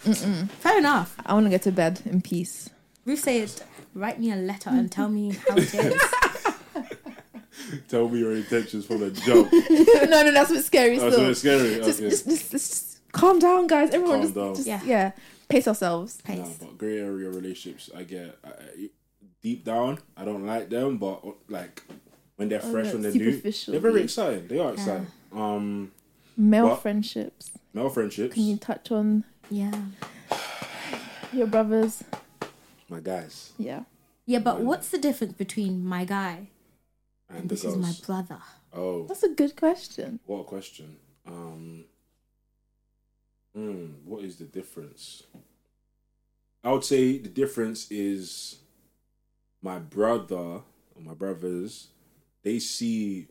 No. Fair enough. I want to go to bed in peace. Ruth said, "Write me a letter and tell me how it is." Tell me your intentions for the job. no, no, that's what's scary. That's what's scary. Okay. Just, just, just, just calm down, guys. Everyone, calm just, down. Just, yeah. yeah. Pace ourselves. Pace. No, but grey area relationships, I get I, I, deep down, I don't like them, but like when they're oh, fresh, when they're new, they're very exciting. They are yeah. exciting. Um, male friendships. Male friendships. Can you touch on yeah your brothers? My guys. Yeah. Yeah, but my what's the difference between my guy and, and this girls. Is my brother? Oh, that's a good question. What a question. Um. Mm, what is the difference? I would say the difference is my brother or my brothers, they see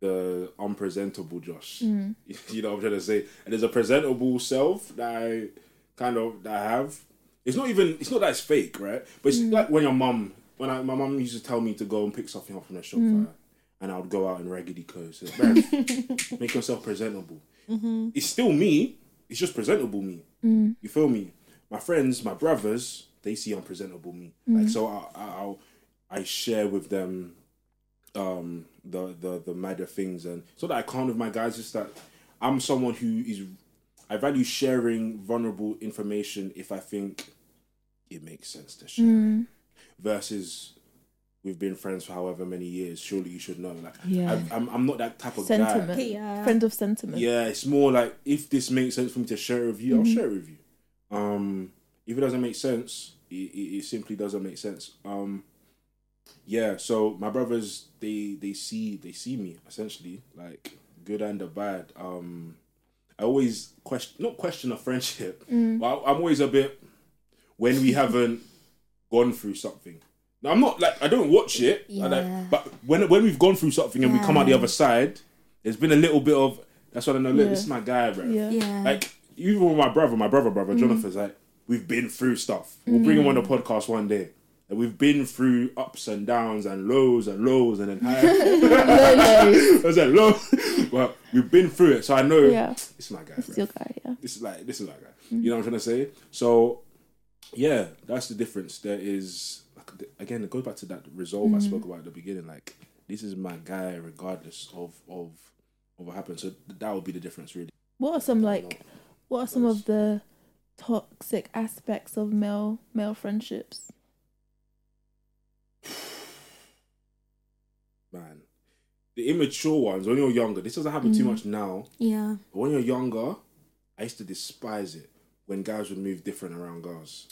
the unpresentable Josh. Mm. You know what I'm trying to say? And there's a presentable self that I kind of that I have. It's not even it's not that it's fake, right? But it's mm. like when your mum when I, my mum used to tell me to go and pick something up from the shop mm. for her, and I would go out in raggedy clothes. Make yourself presentable. Mm-hmm. It's still me. It's just presentable me. Mm. You feel me? My friends, my brothers, they see unpresentable me. Mm. Like so, I, I I share with them um, the the the madder things, and so that I can't with my guys. It's that I'm someone who is I value sharing vulnerable information if I think it makes sense to share. Mm. Versus, we've been friends for however many years. Surely you should know. Like, yeah. I, I'm, I'm not that type of sentiment. guy. Yeah. Friend of sentiment. Yeah, it's more like if this makes sense for me to share with you, mm-hmm. I'll share it with you. Um, if it doesn't make sense, it, it, it simply doesn't make sense. Um, yeah. So my brothers, they they see they see me essentially, like good and the bad. Um, I always question, not question a friendship, mm. but I'm always a bit when we haven't gone through something. Now, I'm not like I don't watch it, yeah. I like, but when when we've gone through something and yeah. we come out the other side, there's been a little bit of that's what I know. Look, yeah. this is my guy, bro. Yeah. Yeah. Like even with my brother, my brother, brother mm. Jonathan's like we've been through stuff. We'll mm. bring him on the podcast one day. And we've been through ups and downs and lows and lows and then highs. I was like low, but we've been through it, so I know yeah. this is my guy. This is your guy, yeah. This is like this is my guy. Mm. You know what I'm trying to say? So yeah, that's the difference. There is. Again, it goes back to that resolve mm-hmm. I spoke about at the beginning. Like, this is my guy, regardless of of, of what happens. So that would be the difference, really. What are some like, what are some of the toxic aspects of male male friendships? Man, the immature ones. When you're younger, this doesn't happen mm. too much now. Yeah. But when you're younger, I used to despise it when guys would move different around girls.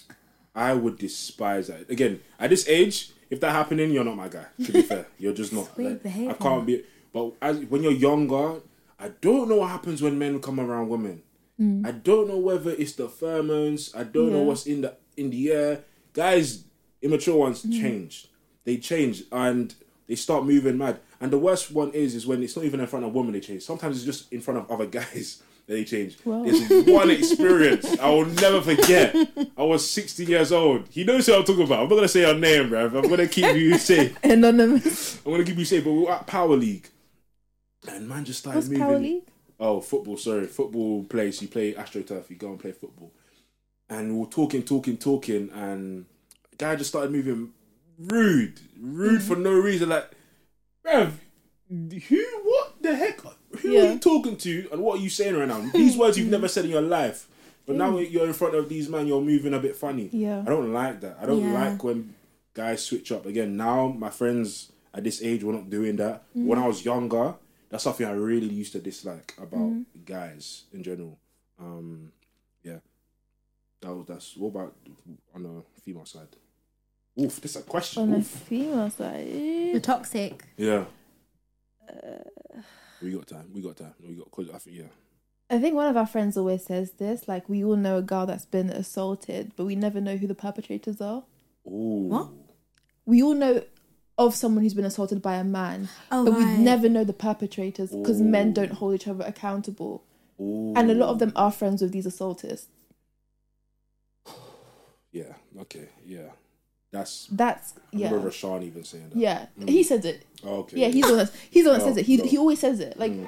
I would despise that. Again, at this age, if that happening, you're not my guy. To be fair, you're just not. Like, I can't be. But as, when you're younger, I don't know what happens when men come around women. Mm. I don't know whether it's the pheromones. I don't yeah. know what's in the in the air. Guys, immature ones mm. change. They change and they start moving mad. And the worst one is is when it's not even in front of women they change. Sometimes it's just in front of other guys that they change. Wow. There's one experience I will never forget. I was sixteen years old. He knows what I'm talking about. I'm not going to say your name, bruv. I'm going to keep you safe. Anonymous. I'm going to keep you safe. But we were at Power League. And man just started What's moving. Power League? Oh, football, sorry. Football place. You play AstroTurf. You go and play football. And we were talking, talking, talking. And the guy just started moving rude. Rude mm. for no reason. Like, bruv, who, what the heck? Who yeah. are you talking to and what are you saying right now? These words you've never said in your life. But mm. now you're in front of these men, you're moving a bit funny. Yeah. I don't like that. I don't yeah. like when guys switch up. Again, now my friends at this age were not doing that. Mm. When I was younger, that's something I really used to dislike about mm. guys in general. Um, yeah. That was, that's, what about on the female side? Oof, that's a question. On the female side? You're toxic. Yeah. Uh... We got time. We got time. We got. Cause I think yeah. I think one of our friends always says this. Like, we all know a girl that's been assaulted, but we never know who the perpetrators are. Ooh. What? We all know of someone who's been assaulted by a man, oh, but right. we never know the perpetrators because men don't hold each other accountable. Ooh. And a lot of them are friends with these assaulters. Yeah. Okay. Yeah. That's that's yeah. I remember Rashawn even saying that. Yeah, mm. he says it. Oh, okay. Yeah, he's the one. He's the one that says it. He no. he always says it. Like mm.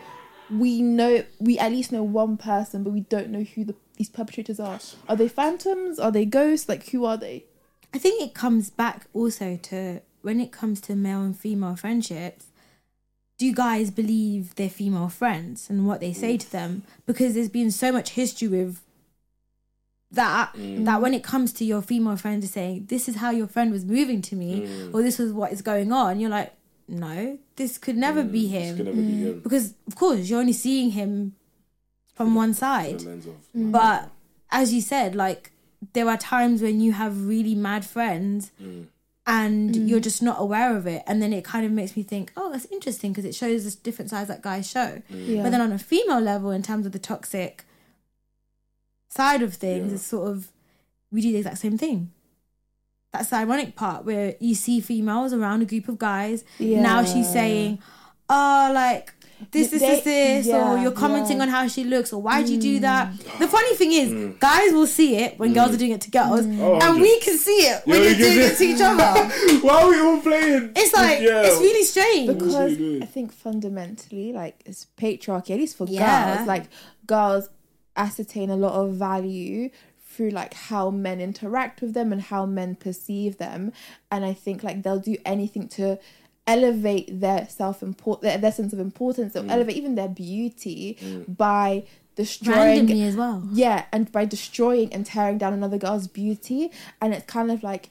we know, we at least know one person, but we don't know who the these perpetrators are. Are they phantoms? Are they ghosts? Like, who are they? I think it comes back also to when it comes to male and female friendships. Do you guys believe their female friends and what they say mm. to them? Because there's been so much history with. That mm. that when it comes to your female friend just saying, this is how your friend was moving to me, mm. or this is what is going on, you're like, no, this could never, mm. be, him. This could never mm. be him. Because, of course, you're only seeing him from one side. The lens of mm. But, as you said, like, there are times when you have really mad friends mm. and mm. you're just not aware of it. And then it kind of makes me think, oh, that's interesting because it shows this different sides that guys show. Mm. Yeah. But then on a female level, in terms of the toxic side of things, yeah. is sort of we do the exact same thing. That's the ironic part where you see females around a group of guys. Yeah. Now she's saying, "Oh, like this, this, they, this, this," yeah, or you're commenting yeah. on how she looks, or why'd mm. you do that? The funny thing is, mm. guys will see it when mm. girls are doing it to girls, mm. oh, and we can see it when yeah, you're doing it. it to each other. Why are we all playing? It's like yeah. it's really strange because really I think fundamentally, like, it's patriarchy. At least for yeah. girls, like girls. ascertain a lot of value through like how men interact with them and how men perceive them, and I think like they'll do anything to elevate their self import their, their sense of importance, or mm. elevate even their beauty mm. by destroying randomly as well, yeah, and by destroying and tearing down another girl's beauty. And it's kind of like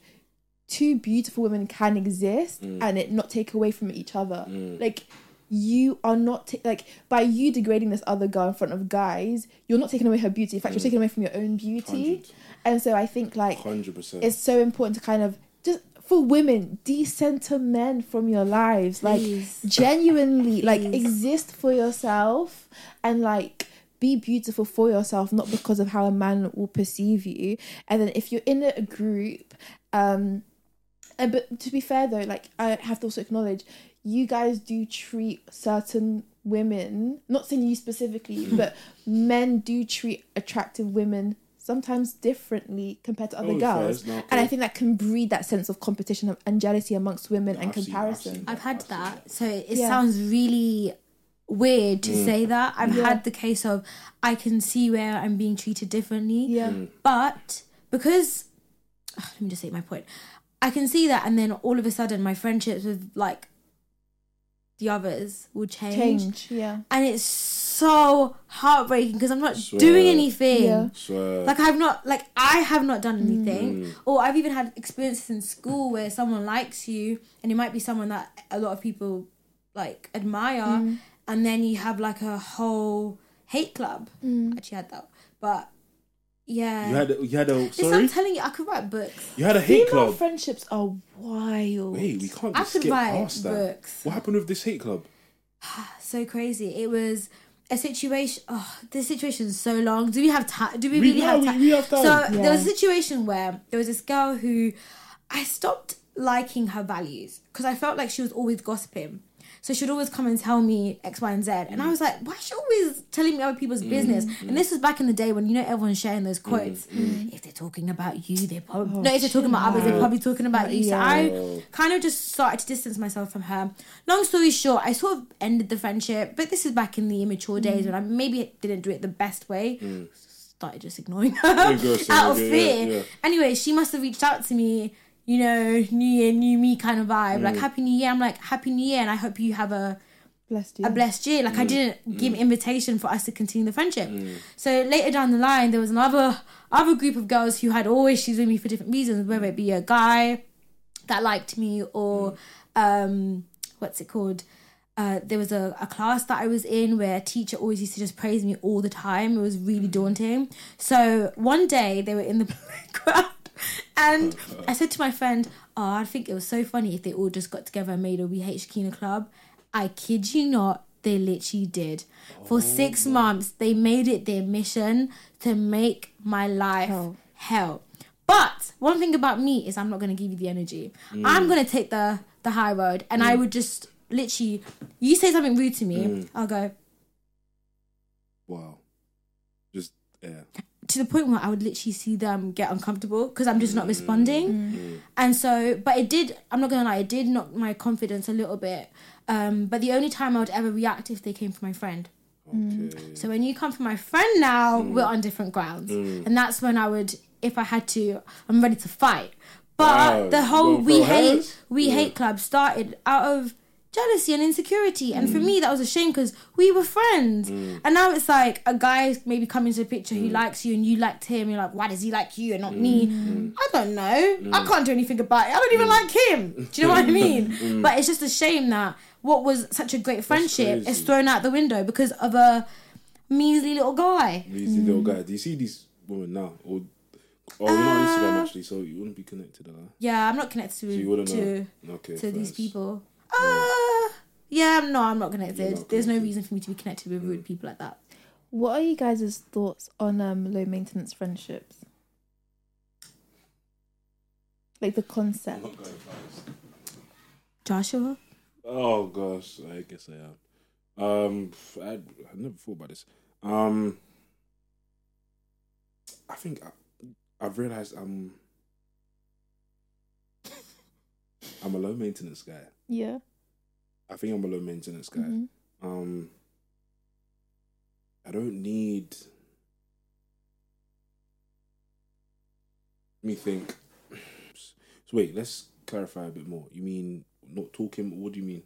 two beautiful women can exist mm. and it not take away from each other. Mm. Like, you are not ta- like by you degrading this other girl in front of guys, you're not taking away her beauty. In fact, mm. you're taking away from your own beauty. one hundred percent And so I think like one hundred percent it's so important to kind of just for women decenter men from your lives. Please. Like genuinely, like exist for yourself and like be beautiful for yourself, not because of how a man will perceive you. And then if you're in a group, um, and, but to be fair though, like I have to also acknowledge. You guys do treat certain women, not saying you specifically, mm. but men do treat attractive women sometimes differently compared to other oh, girls. Fair, and I think that can breed that sense of competition and jealousy amongst women no, and I've comparison. Seen, I've, seen I've had I've that. that. So it yeah. sounds really weird to mm. say that. I've yeah. had the case of I can see where I'm being treated differently. Yeah. Mm. But because, oh, let me just say my point. I can see that, and then all of a sudden my friendships with like, the others will change. Change, yeah. And it's so heartbreaking because I'm not Swear. doing anything. Yeah. Swear. Like, I've not, like, I have not done anything. Mm. Or I've even had experiences in school where someone likes you and it might be someone that a lot of people, like, admire. Mm. And then you have, like, a whole hate club. Mm. I actually had that. But, yeah. You had a, you had a sorry? I'm telling you, I could write books. You had a hate Female club? Friendships are wild. Wait, we can't just skip past that. Books. What happened with this hate club? So crazy. It was a situation. Oh, this situation is so long. Do we have time? Do we really we, have time? We, we have time. So yeah. There was a situation where there was this girl who I stopped liking her values because I felt like she was always gossiping. So she'd always come and tell me X, Y, and Z. And mm. I was like, why is she always telling me other people's mm. business? Mm. And this was back in the day when, you know, everyone's sharing those quotes. Mm. Mm. If they're talking about you, they're probably... Oh, no, if they're talking about others, they're probably talking about you. So yeah. I kind of just started to distance myself from her. Long story short, I sort of ended the friendship. But this is back in the immature days mm. when I maybe didn't do it the best way. Mm. Started just ignoring her out of fear. Yeah, yeah. Anyway, she must have reached out to me. You know, new year, new me kind of vibe. Mm. Like, happy new year. I'm like, happy new year. And I hope you have a blessed year. A blessed year. Like, mm. I didn't mm. give invitation for us to continue the friendship. Mm. So later down the line, there was another other group of girls who had always issues with me for different reasons, whether it be a guy that liked me or, mm. um, what's it called? Uh, there was a, a class that I was in where a teacher always used to just praise me all the time. It was really daunting. So one day they were in the playground. And I said to my friend, oh, I think it was so funny if they all just got together and made a We Hate Shekinah club. I kid you not, they literally did. For oh, six God. months, they made it their mission to make my life hell. hell. But one thing about me is I'm not going to give you the energy. Mm. I'm going to take the, the high road. And mm. I would just literally, you say something rude to me, mm. I'll go. Wow. Just, yeah. To the point where I would literally see them get uncomfortable because I'm just not responding. Mm. And so, but it did, I'm not going to lie, it did knock my confidence a little bit. Um, but the only time I would ever react if they came from my friend. Okay. So when you come from my friend now, mm. we're on different grounds. Mm. And that's when I would, if I had to, I'm ready to fight. But wow. the whole We Hate, we yeah. hate club started out of jealousy and insecurity, and mm. for me that was a shame because we were friends, mm. and now it's like a guy maybe coming to the picture mm. who likes you and you liked him, you're like, why does he like you and not mm. me? mm. I don't know, mm. I can't do anything about it, I don't even mm. like him, do you know what I mean? mm. But it's just a shame that what was such a great friendship is thrown out the window because of a measly little guy. Measly mm. little guy. Do you see these women now? Or Oh, we're not on Instagram actually, so you wouldn't be connected to that. Yeah, I'm not connected to, so you wouldn't to, know. Okay, to these people. Uh, yeah, no, I'm not connected. Not There's connected. no reason for me to be connected with rude people like that. What are you guys' thoughts on um, low maintenance friendships? Like the concept. I'm not going fast. Joshua? Oh gosh, I guess I am. Um, I I never thought about this. Um, I think I, I've realized I'm I'm a low maintenance guy. Yeah. I think I'm a low maintenance guy. Mm-hmm. Um, I don't need... Let me think. So wait, let's clarify a bit more. You mean not talking? What do you mean?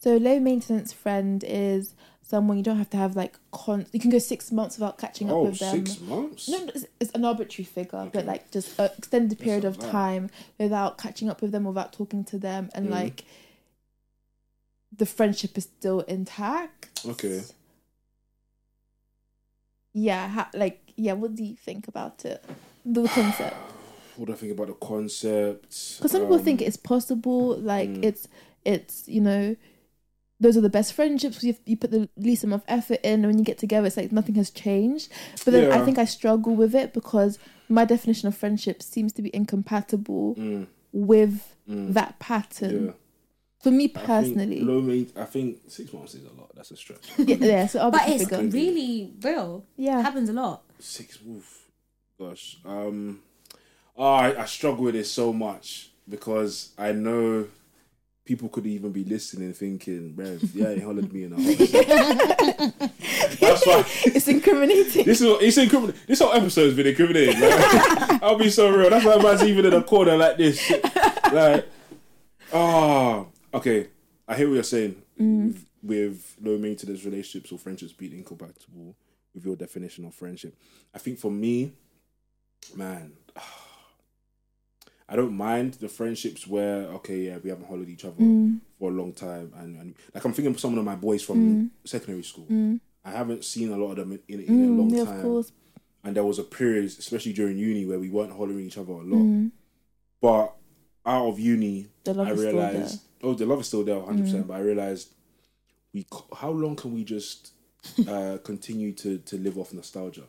So low maintenance friend is someone you don't have to have like... Con- you can go six months without catching oh, up with them. Oh, six months? No, it's, it's an arbitrary figure, okay. But like just an extended period of bad. time without catching up with them, without talking to them and mm. like... The friendship is still intact. Okay. Yeah, ha- like, yeah, what do you think about it? The concept. What do I think about the concept? Because some um, people think it's possible, like, mm. it's, it's you know, those are the best friendships. You, you put the least amount of effort in, and when you get together, it's like nothing has changed. But then yeah. I think I struggle with it because my definition of friendship seems to be incompatible mm. with mm. that pattern. Yeah. For me personally, I think, low main, I think six months is a lot. That's a stretch. yeah, yeah so but it's figure. really real. Yeah, it happens a lot. Six, oof, gosh. Um, oh, I, I struggle with this so much because I know people could even be listening, thinking, "Rev, yeah, he hollered me in that." That's why it's incriminating. This is it's incriminating. This whole episode has been incriminating. Like, I'll be so real. That's why man's even in a corner like this. Like, ah. Oh, okay, I hear what you're saying mm. with, with low maintenance relationships or friendships being incompatible with your definition of friendship. I think for me, man, I don't mind the friendships where, okay, yeah, we haven't hollered each other mm. for a long time. And, and like, I'm thinking of some of my boys from mm. secondary school. Mm. I haven't seen a lot of them in, in, in mm, a long yeah, time. Of course. And there was a period, especially during uni, where we weren't hollering each other a lot. Mm. But out of uni, I realised... Oh, the love is still there, one hundred percent. Mm. But I realised, we how long can we just uh, continue to, to live off nostalgia.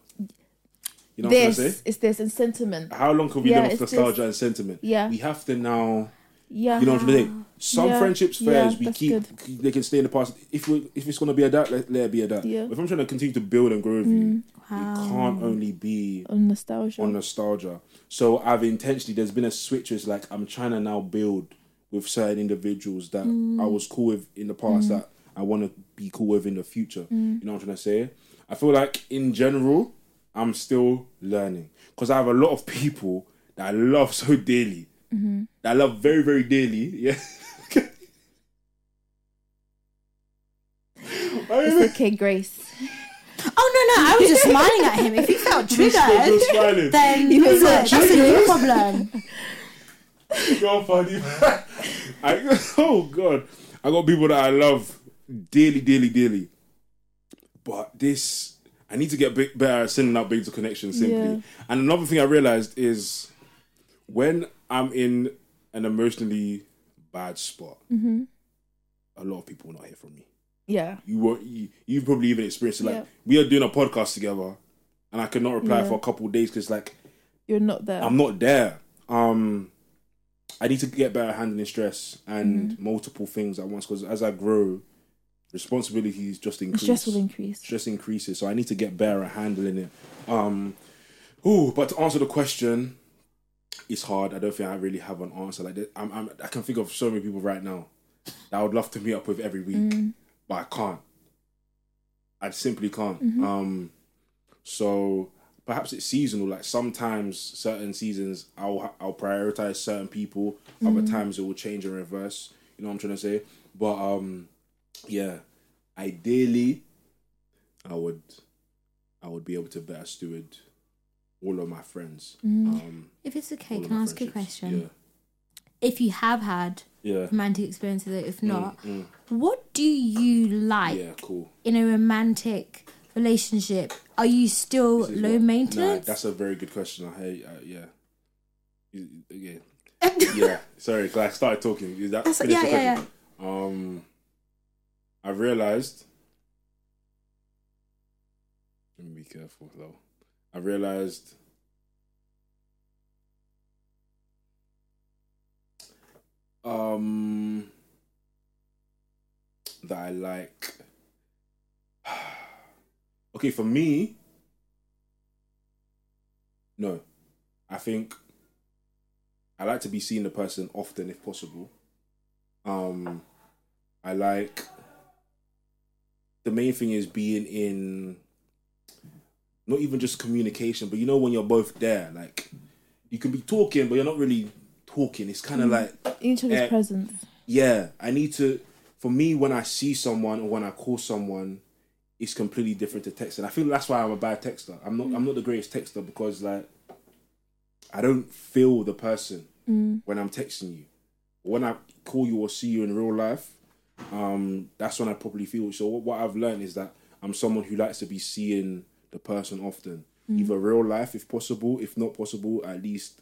You know this, what I'm saying? It's this and sentiment. How long can we yeah, live off nostalgia this. and sentiment? Yeah. We have to now. Yeah. You know what I'm saying? Some yeah. friendships, fairs, yeah, we keep. Good. They can stay in the past. If we, if it's gonna be a that, let, let it be a that. Yeah. If I'm trying to continue to build and grow with mm. you, wow. it can't only be on nostalgia. On nostalgia. So I've intentionally. There's been a switch. It's like I'm trying to now build with certain individuals that mm. I was cool with in the past mm. that I want to be cool with in the future. Mm. You know what I'm trying to say? I feel like in general, I'm still learning because I have a lot of people that I love so dearly, mm-hmm. that I love very, very dearly. Yeah. It's okay, Grace. Oh no, no! I was just smiling at him. If he felt triggered, then he was like, "That's a new problem." You're funny. I, oh God, I got people that I love dearly, dearly, dearly. But this, I need to get bit better at sending out big to connections simply. Yeah. And another thing I realized is when I'm in an emotionally bad spot, mm-hmm. a lot of people will not hear from me. Yeah, you were you, you probably even experienced it. Like yeah. we are doing a podcast together, and I could not reply yeah. for a couple of days because like you're not there. I'm not there. Um. I need to get better at handling stress and mm-hmm. multiple things at once because as I grow, responsibilities just increase. Stress will increase. Stress increases, so I need to get better at handling it. Um, ooh, but to answer the question, it's hard. I don't think I really have an answer. Like I'm, I'm, I can think of so many people right now that I would love to meet up with every week, mm. but I can't. I simply can't. Mm-hmm. Um, so. Perhaps it's seasonal. Like sometimes, certain seasons, I'll I'll prioritize certain people. Mm-hmm. Other times, it will change in reverse. You know what I'm trying to say? But um, yeah. Ideally, I would, I would be able to better steward all of my friends. Mm. Um, if it's okay, can I ask a question? Yeah. If you have had yeah. romantic experiences, if not, mm, mm. what do you like? Yeah, cool. In a romantic relationship, are you still low what? maintenance? Nah, that's a very good question. I hate, uh, yeah, yeah, yeah. Sorry, because I started talking. Is that that's, yeah, yeah, yeah. Um, I realized. Let me be careful, though. I realized um that I like. Okay, for me, no. I think I like to be seeing the person often if possible. Um, I like... The main thing is being in... Not even just communication, but you know when you're both there, like, you can be talking, but you're not really talking. It's kind of mm. like... Each other's eh, presence. Yeah, I need to... For me, when I see someone or when I call someone... It's completely different to texting. I feel that's why I'm a bad texter. I'm not. Mm. I'm not the greatest texter because, like, I don't feel the person mm. when I'm texting you. When I call you or see you in real life, um, that's when I probably feel. So what, what I've learned is that I'm someone who likes to be seeing the person often, mm. either real life if possible, if not possible, at least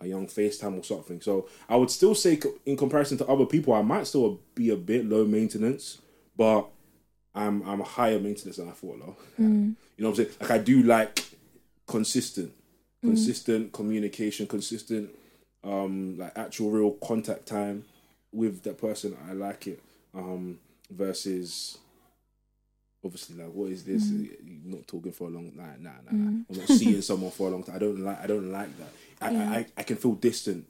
a young FaceTime or something. So I would still say, in comparison to other people, I might still be a bit low maintenance, but. I'm I'm higher maintenance than I thought, though. Mm. You know what I'm saying? Like I do like consistent, consistent mm. communication, consistent, um, like actual real contact time with that person. I like it. Um, versus, obviously, like what is this? Mm. You're not talking for a long time. Nah, nah, nah. nah. Mm. I'm not seeing someone for a long time. I don't like. I don't like that. I yeah. I, I, I can feel distant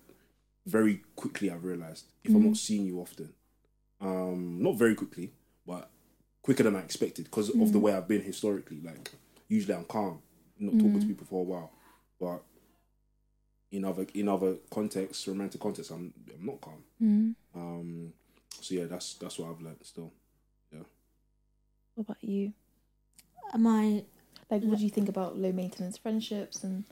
very quickly. I've realized if mm. I'm not seeing you often, um, not very quickly, but. Quicker than I expected because mm. of the way I've been historically. Like, usually I'm calm, I'm not mm. talking to people for a while. But in other in other contexts, romantic contexts, I'm I'm not calm. Mm. Um, so yeah, that's that's what I've learned still. Yeah. What about you? Am I like? What do you think about low maintenance friendships and?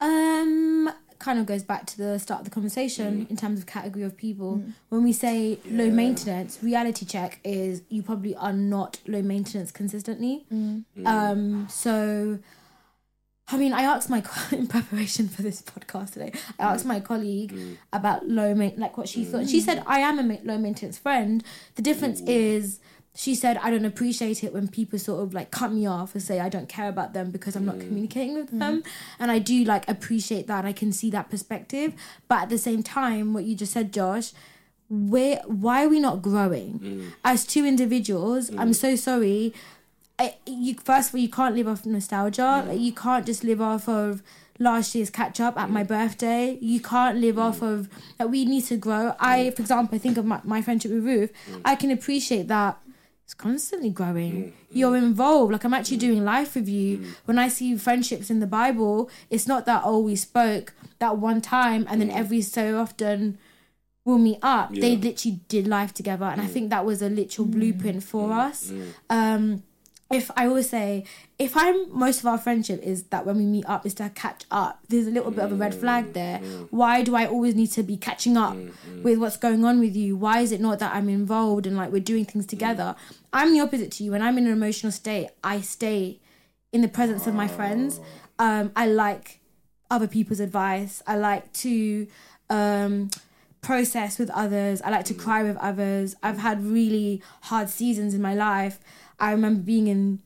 Um. Kind of goes back to the start of the conversation mm. in terms of category of people. Mm. When we say yeah. low maintenance, reality check is you probably are not low maintenance consistently. Mm. Mm. Um, so, I mean, I asked my co- in preparation for this podcast today. I asked mm. my colleague mm. about low ma- like what she mm. thought. And she said, "I am a ma- low maintenance friend. The difference Ooh. is she said, I don't appreciate it when people sort of like cut me off and say I don't care about them because I'm mm. not communicating with mm. them. And I do like appreciate that. I can see that perspective. But at the same time, what you just said, Josh, where why are we not growing mm. as two individuals? Mm. I'm so sorry. I, you first of all, you can't live off nostalgia. Mm. Like, you can't just live off of last year's catch up at mm. my birthday. You can't live mm. off of that. Like, we need to grow. Mm. I, for example, I think of my, my friendship with Ruth. Mm. I can appreciate that. It's constantly growing. Mm, mm. You're involved. Like, I'm actually doing life with you. Mm. When I see friendships in the Bible, it's not that, oh, we spoke that one time and mm. then every so often we'll meet up. Yeah. They literally did life together. And mm. I think that was a literal mm. blueprint for mm. us. Mm. Um, if I always say, if I'm, most of our friendship is that when we meet up is to catch up. There's a little bit of a red flag there. Why do I always need to be catching up with what's going on with you? Why is it not that I'm involved and like we're doing things together? I'm the opposite to you. When I'm in an emotional state, I stay in the presence of my friends. Um, I like other people's advice. I like to um, process with others. I like to cry with others. I've had really hard seasons in my life. I remember being in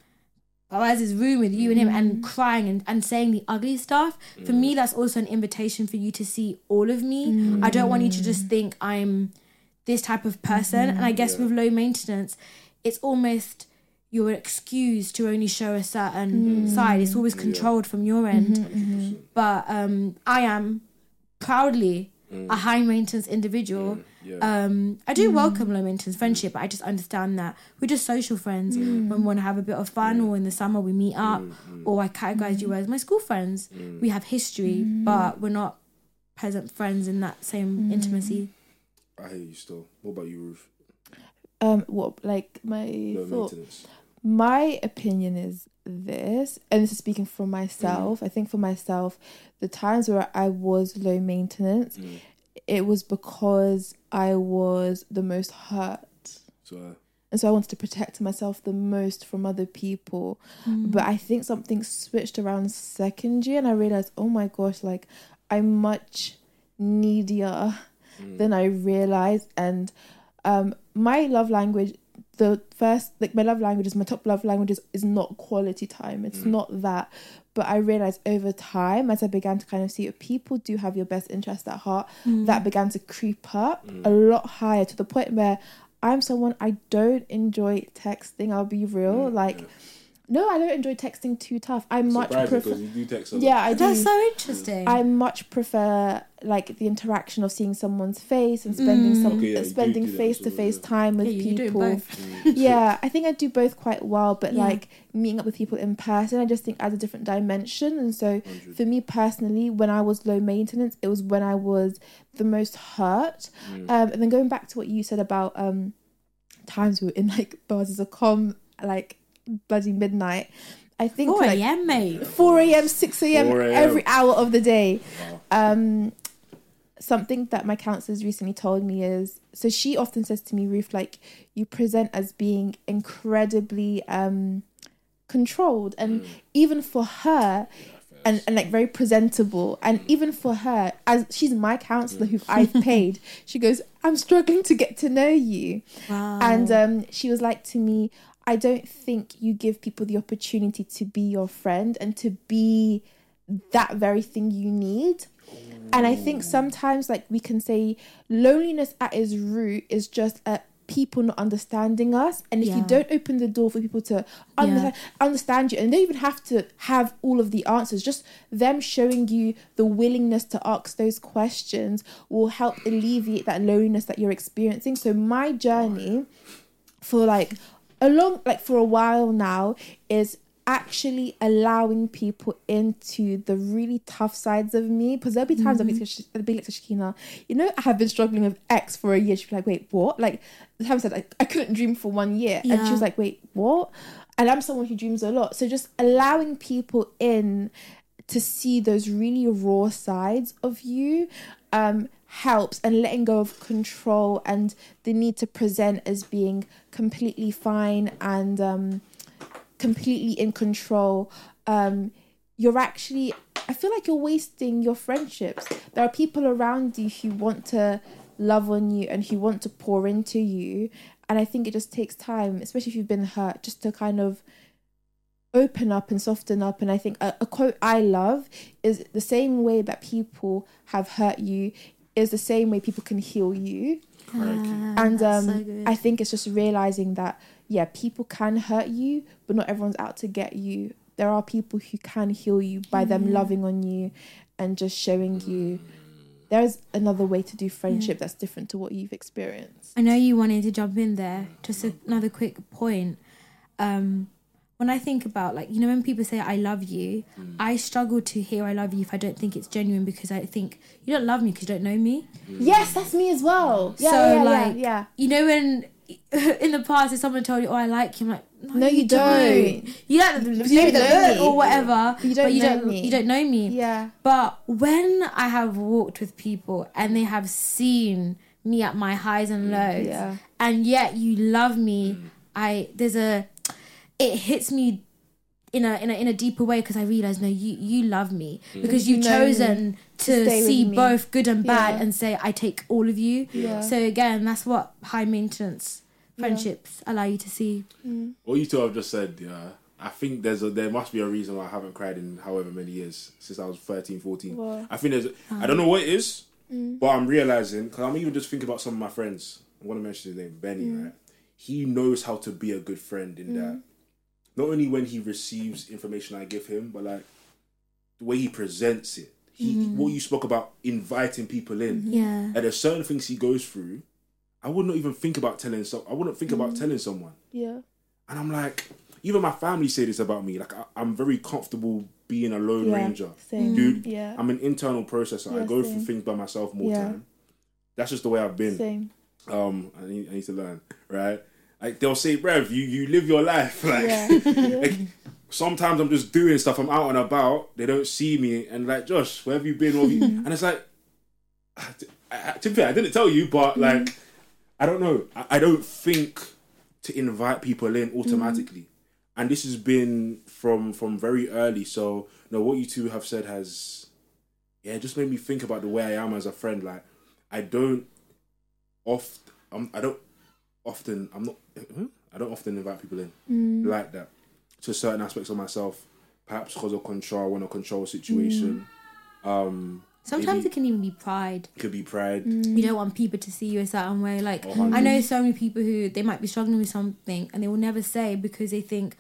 Boaz's room with you and him and crying and, and saying the ugly stuff. Mm. For me, that's also an invitation for you to see all of me. Mm. I don't want you to just think I'm this type of person. Mm-hmm. And I guess yeah. with low maintenance, it's almost you're excused to only show a certain mm. side. It's always controlled yeah. from your end. Mm-hmm, mm-hmm. But um, I am proudly mm. a high maintenance individual. Mm. Yeah. Um, I do mm. welcome low maintenance friendship, but I just understand that we're just social friends. Mm. When we want to have a bit of fun, mm. or in the summer we meet up, mm. or I categorize mm. you as my school friends. Mm. We have history, mm. but we're not present friends in that same mm. intimacy. I hear you still. What about you, Ruth? Um, what like my low thought? Maintenance. My opinion is this, and this is speaking for myself. Mm. I think for myself, the times where I was low maintenance. Mm. It was because I was the most hurt. So, and so I wanted to protect myself the most from other people. Mm. But I think something switched around second year and I realised, oh my gosh, like I'm much needier mm. than I realised. And um, my love language, the first, like my love language is, my top love language is, is not quality time. It's mm. not that. But I realised over time, as I began to kind of see what people do have your best interest at heart, mm. that began to creep up mm. a lot higher, to the point where I'm someone, I don't enjoy texting, I'll be real. Mm. Like, yeah. no, I don't enjoy texting too tough. I it's much prefer... You do text a lot. Yeah, I do. That's so interesting. I much prefer, like, the interaction of seeing someone's face and spending mm. some okay, yeah, spending face-to-face yeah. time with yeah, people. You do both. Yeah, I think I do both quite well, but, yeah. like, meeting up with people in person, I just think adds a different dimension. And so, one hundred for me personally, when I was low maintenance, it was when I was the most hurt. Mm. Um, and then going back to what you said about um, times we were in, like, bars as a com, like, bloody midnight. I think four a.m. like, mate, four a.m. six a.m. every hour of the day. Um something that my counselors recently told me is, so she often says to me, Ruth, like, you present as being incredibly um controlled, and mm. even for her, and, and like very presentable, and even for her, as she's my counselor who I've paid, she goes, I'm struggling to get to know you. Wow. And um she was like to me, I don't think you give people the opportunity to be your friend and to be that very thing you need. And I think sometimes, like, we can say loneliness at its root is just a people not understanding us, and if yeah. you don't open the door for people to under- yeah. understand you, and they don't even have to have all of the answers, just them showing you the willingness to ask those questions will help alleviate that loneliness that you're experiencing. So my journey for like Along, like for a while now, is actually allowing people into the really tough sides of me, because there'll be times mm-hmm. I'll, be to, I'll be like to Shekinah, you know, I have been struggling with X for a year. She'd be like, wait, what? Like, the time I said, like, I couldn't dream for one year, yeah. and she was like, wait, what? And I'm someone who dreams a lot, so just allowing people in to see those really raw sides of you. Um, helps, and letting go of control and the need to present as being completely fine and um, completely in control. Um, you're actually, I feel like you're wasting your friendships. There are people around you who want to love on you and who want to pour into you, And I think it just takes time, especially if you've been hurt, just to kind of open up and soften up. And I think a, a quote I love is, the same way that people have hurt you is the same way people can heal you. Uh, and um, so I think it's just realizing that, yeah, people can hurt you, but not everyone's out to get you. There are people who can heal you by mm. them loving on you and just showing you there's another way to do friendship yeah. that's different to what you've experienced. I know you wanted to jump in there. Just another quick point. Um, when I think about, like, you know, when people say, I love you, mm. I struggle to hear I love you if I don't think it's genuine, because I think, you don't love me because you don't know me. Yes, that's me as well. Yeah, so, yeah, like, yeah, yeah. you know, when in the past, if someone told you, oh, I like you, I'm like, no, no you, you don't. don't. You like the look or whatever, but you don't, but you, know don't me. you don't know me. Yeah. But when I have walked with people and they have seen me at my highs and lows, yeah. and yet you love me, mm. I there's a it hits me in a in a in a deeper way, because I realise, no, you you love me mm. because you've you chosen to, to see both good and bad yeah. and say, I take all of you. Yeah. So again, that's what high maintenance friendships yeah. allow you to see. Mm. What you two have just said, yeah, I think there's a, there must be a reason why I haven't cried in however many years, since I was thirteen, fourteen. Wow. I think there's, um, I don't know what it is, mm. but I'm realising, because I'm even just thinking about some of my friends. I want to mention his name, Benny, mm. right? He knows how to be a good friend in mm. that. Not only when he receives information I give him, but like the way he presents it. He, mm. what you spoke about, inviting people in. Yeah. And there's certain things he goes through, I would not even think about telling some. I wouldn't think mm. about telling someone. Yeah. And I'm like, even my family say this about me. Like, I, I'm very comfortable being a lone yeah, ranger, same. dude. Yeah. I'm an internal processor. Yeah, I go same. through things by myself more yeah. time. That's just the way I've been. Same. Um, I need, I need to learn, right? Like, they'll say, "Brev, you you live your life." Like, yeah. yeah. like, sometimes I'm just doing stuff. I'm out and about. They don't see me, and like, Josh, where have you been? Have you? And it's like, to be fair, I didn't tell you, but like. Mm. I don't know. I don't think to invite people in automatically. Mm. And this has been from, from very early. So, no, what you two have said has, yeah, just made me think about the way I am as a friend. Like, I don't oft, um, I don't often, I'm not, I don't often invite people in mm. like that, to certain aspects of myself, perhaps because of control. I want to control a situation. Mm. Um, Sometimes Maybe. it can even be pride. It could be pride. Mm. You don't want people to see you a certain way. Like, one hundred I know so many people who, they might be struggling with something and they will never say, because they think,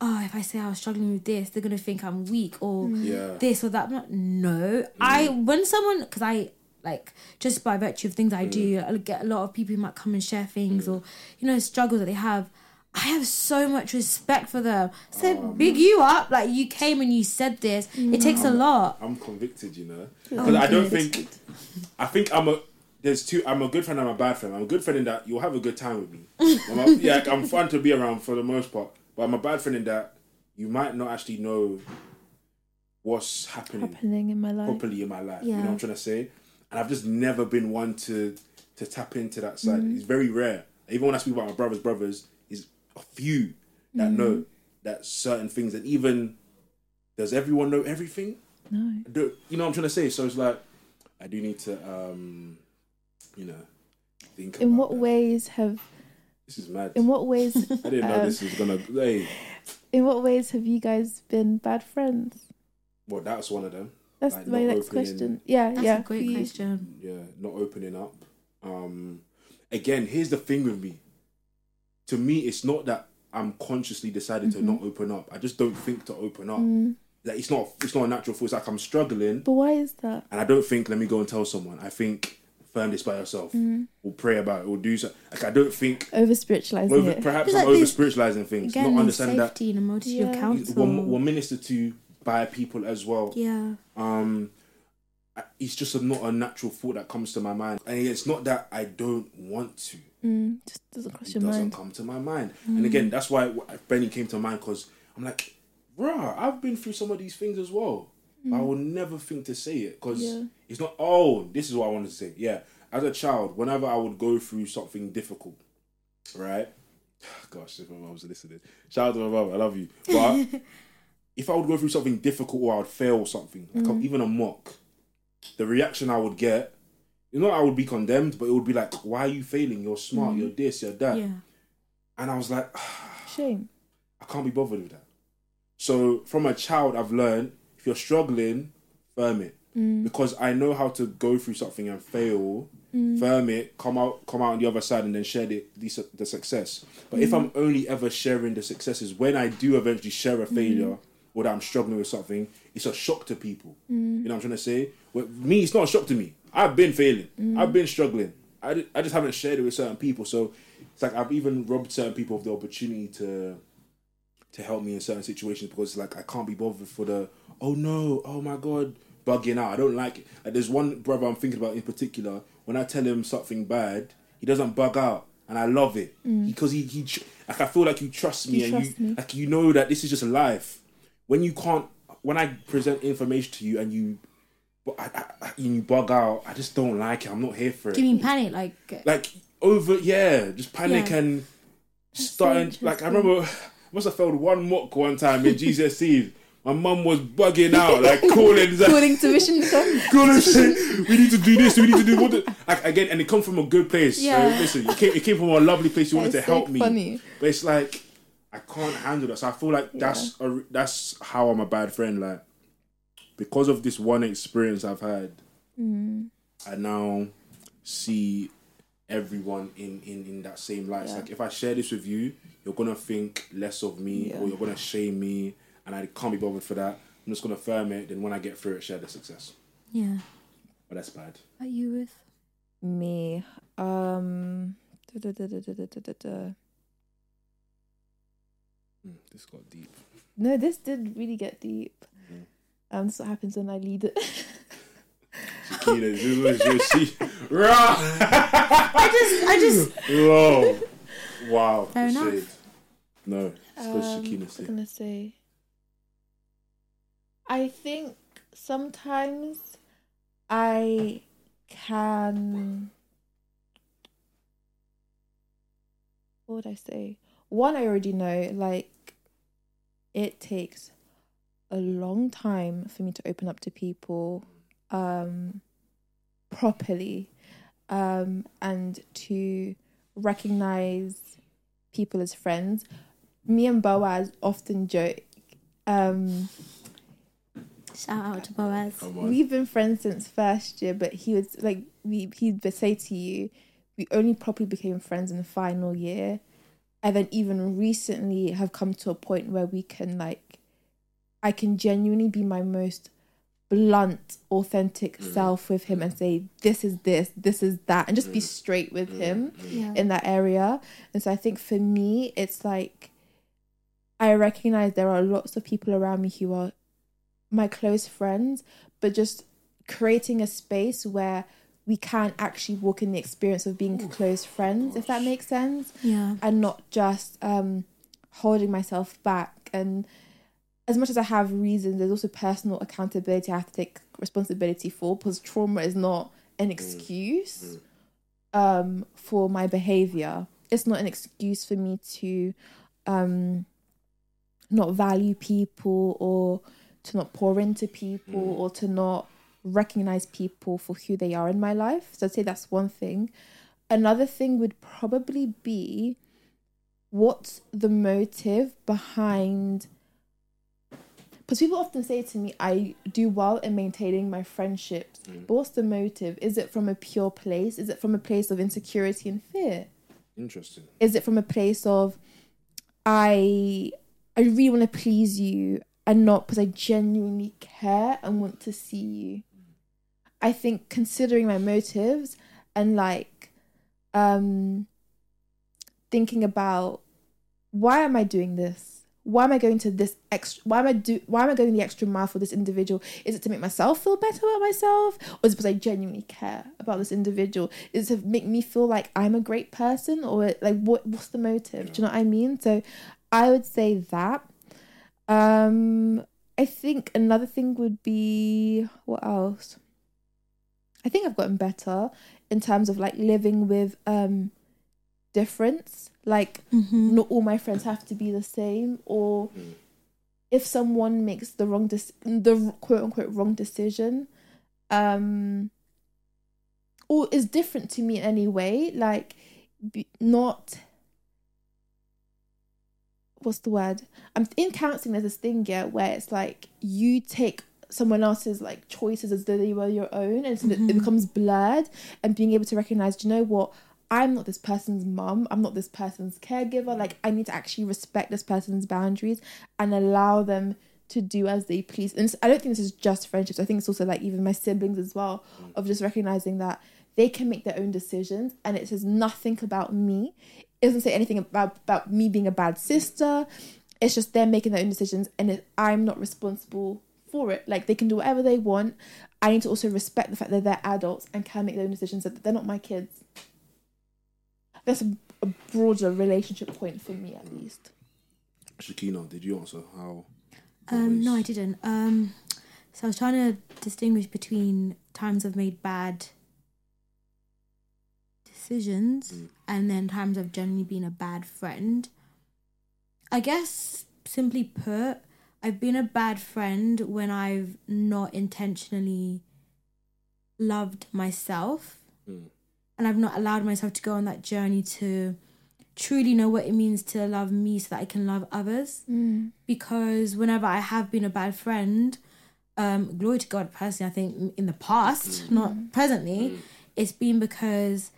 oh, if I say I was struggling with this, they're going to think I'm weak or mm. yeah. this or that. I'm not, no. Mm. I, when someone, because I, like, just by virtue of things I mm. do, I get a lot of people who might come and share things mm. or, you know, struggles that they have. I have so much respect for them. So oh, big man. you up, like, you came and you said this. Mm. It takes I'm, a lot. I'm convicted, you know, because oh, I don't think. I think I'm a. There's two. I'm a good friend. I'm a bad friend. I'm a good friend in that you'll have a good time with me. I'm a, yeah, like, I'm fun to be around for the most part. But I'm a bad friend in that you might not actually know what's happening happening in my life properly in my life. Yeah. You know what I'm trying to say? And I've just never been one to to tap into that side. Mm. It's very rare. Even when I speak about my brothers, brothers. A few that mm. know that certain things, and even does everyone know everything? No, do, you know what I'm trying to say. So it's like, I do need to, um, you know, think. In about what that. ways have this is mad? In what ways? I didn't know um, this was gonna. Hey. In what ways have you guys been bad friends? Well, that's one of them. That's like my next opening, question. Yeah, that's yeah, a great you, question. Yeah, not opening up. Um, again, here's the thing with me. To me, it's not that I'm consciously decided mm-hmm. to not open up. I just don't think to open up. Mm. Like, it's not it's not a natural force. Like, I'm struggling. But why is that? And I don't think, let me go and tell someone. I think, firm this by yourself. Mm. Or pray about it. Or do something. Like, I don't think... Over-spiritualising over, it. Perhaps like I'm over-spiritualising things. Again, not understanding that... safety and a multitude yeah. of counsel. We're, we're ministered to by people as well. Yeah. Um, it's just a, not a natural thought that comes to my mind. And it's not that I don't want to. Mm, just doesn't cross it your doesn't mind. Doesn't come to my mind. Mm. And again, that's why Benny came to mind, because I'm like, bruh, I've been through some of these things as well. Mm. But I will never think to say it, because yeah. it's not, oh, this is what I wanted to say. Yeah. As a child, whenever I would go through something difficult, right? Gosh, if my mum was listening. Shout out to my mum, I love you. But if I would go through something difficult or I would fail something, like mm. even a mock, the reaction I would get, you know, I would be condemned, but it would be like, why are you failing? You're smart, mm. you're this, you're that. Yeah. And I was like, ah, shame. I can't be bothered with that. So from a child, I've learned, if you're struggling, firm it. Mm. Because I know how to go through something and fail, mm. firm it, come out come out on the other side, and then share the the, the success. But mm. if I'm only ever sharing the successes, when I do eventually share a failure, mm. or that I'm struggling with something, it's a shock to people. Mm. You know what I'm trying to say? Well, me, it's not a shock to me. I've been failing. Mm. I've been struggling. I, I just haven't shared it with certain people. So it's like I've even robbed certain people of the opportunity to to help me in certain situations, because it's like I can't be bothered for the, oh no, oh my God, bugging out. I don't like it. Like, there's one brother I'm thinking about in particular, when I tell him something bad, he doesn't bug out. And I love it. Mm. Because he, he, like, I feel like you trust me. You and trust you, me. Like, you know that this is just life. When you can't, when I present information to you and you, but I, I, I, you bug out, I just don't like it. I'm not here for it. Do you mean panic? Like, like over, yeah, just panic yeah. and starting. So like, I remember, I must have failed one mock one time in G C S Es. My mum was bugging out, like calling, calling tuition, calling shit. We need to do this. We need to do what? The, like again, and it comes from a good place. Yeah. So listen, it came, it came from a lovely place. You wanted to help me, funny. But it's like, I can't handle that. So I feel like yeah. that's a, that's how I'm a bad friend. Like, because of this one experience I've had, mm. I now see everyone in, in, in that same light. Yeah. Like, if I share this with you, you're going to think less of me, yeah. or you're going to shame me, and I can't be bothered for that. I'm just going to firm it, then when I get through it, share the success. Yeah. But that's bad. Are you with me? Um... Da, da, da, da, da, da, da. Mm, this got deep. No, this did really get deep. Mm. Um, this is what happens when I lead it. Shakina, this is what she... I just... I just... Whoa. Wow. Fair enough. Shade. No, it's because um, Shakina said. I was going to say... I think sometimes I can... What would I say? One, I already know, like, it takes a long time for me to open up to people um, properly um, and to recognize people as friends. Me and Boaz often joke. Um, Shout out to Boaz. We've been friends since first year, but he was like, we, he'd say to you, we only properly became friends in the final year. And then even recently have come to a point where we can, like, I can genuinely be my most blunt, authentic mm. self with him and say, this is this, this is that, and just mm. be straight with mm. him yeah. in that area. And so I think for me, it's like, I recognize there are lots of people around me who are my close friends, but just creating a space where we can actually walk in the experience of being Ooh, close friends, gosh. If that makes sense. Yeah. And not just um, holding myself back. And as much as I have reasons, there's also personal accountability I have to take responsibility for, because trauma is not an excuse mm. um, for my behaviour. It's not an excuse for me to um, not value people, or to not pour into people, mm. or to not recognize people for who they are in my life. So I'd say that's one thing. Another thing would probably be, what's the motive behind, because people often say to me, I do well in maintaining my friendships, mm. but what's the motive? Is it from a pure place? Is it from a place of insecurity and fear? Interesting. Is it from a place of, I I really want to please you, and not because I genuinely care and want to see you? I think considering my motives and, like, um, thinking about, why am I doing this? Why am I going to this extra? Why am I do? Why am I going the extra mile for this individual? Is it to make myself feel better about myself, or is it because I genuinely care about this individual? Is it to make me feel like I'm a great person, or like what? What's the motive? Do you know what I mean? So, I would say that. Um, I think another thing would be, what else? I think I've gotten better in terms of, like, living with um difference. Like, mm-hmm. not all my friends have to be the same, or if someone makes the wrong de- the quote unquote wrong decision, um, or is different to me in any way, like, be- not what's the word? I'm in counseling. There's this thing yeah where it's like you take someone else's like choices as though they were your own, and so mm-hmm. it becomes blurred. And being able to recognize, do you know what? I'm not this person's mum. I'm not this person's caregiver. Like, I need to actually respect this person's boundaries and allow them to do as they please. And I don't think this is just friendships. I think it's also like even my siblings as well, of just recognizing that they can make their own decisions, and it says nothing about me. It doesn't say anything about, about me being a bad sister. It's just they're making their own decisions, and it, I'm not responsible for it. Like, they can do whatever they want. I need to also respect the fact that they're adults and can make their own decisions, that they're not my kids. That's a, a broader relationship point for me, at least. Shekinah, did you answer how? Um, no, I didn't. Um, so I was trying to distinguish between times I've made bad decisions mm. and then times I've generally been a bad friend. I guess, simply put, I've been a bad friend when I've not intentionally loved myself. Mm. And I've not allowed myself to go on that journey to truly know what it means to love me so that I can love others. Mm. Because whenever I have been a bad friend, um, glory to God, personally, I think in the past, mm. not presently, mm. it's been because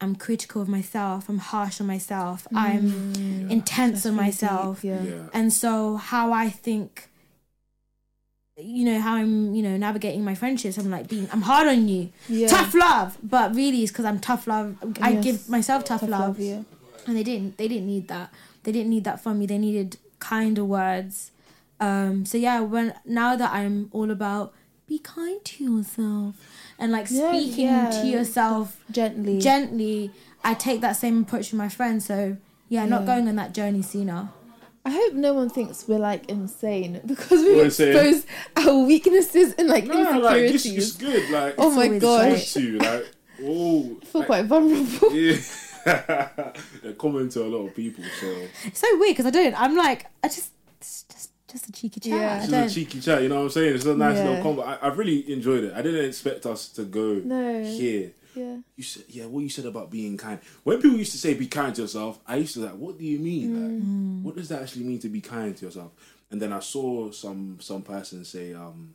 I'm critical of myself, I'm harsh on myself, mm. I'm yeah. intense That's on really myself. Deep, yeah. Yeah. And so how I think... you know, how I'm, you know, navigating my friendships, I'm like being, I'm hard on you. Yeah. Tough love. But really it's because I'm tough love. I yes. give myself tough, tough love. love yeah. And they didn't, they didn't need that. They didn't need that from me. They needed kinder words. Um, so yeah, when, now that I'm all about be kind to yourself and like yeah, speaking yeah. to yourself gently, gently, I take that same approach with my friends. So yeah, yeah. not going on that journey sooner. I hope no one thinks we're, like, insane because we expose our weaknesses and, like, no, insecurities. No, like, it's good. Like, oh, my gosh. You, like, oh, I feel like, quite vulnerable. Yeah. They're common to a lot of people, so... It's so weird because I don't... I'm, like, I just... It's just, just a cheeky chat. Yeah. It's just a cheeky chat, you know what I'm saying? It's a nice yeah. little combo. I, I've really enjoyed it. I didn't expect us to go no. here. Yeah. You said, yeah, what you said about being kind. When people used to say be kind to yourself, I used to like, what do you mean? Mm. Like, what does that actually mean to be kind to yourself? And then I saw some some person say, um,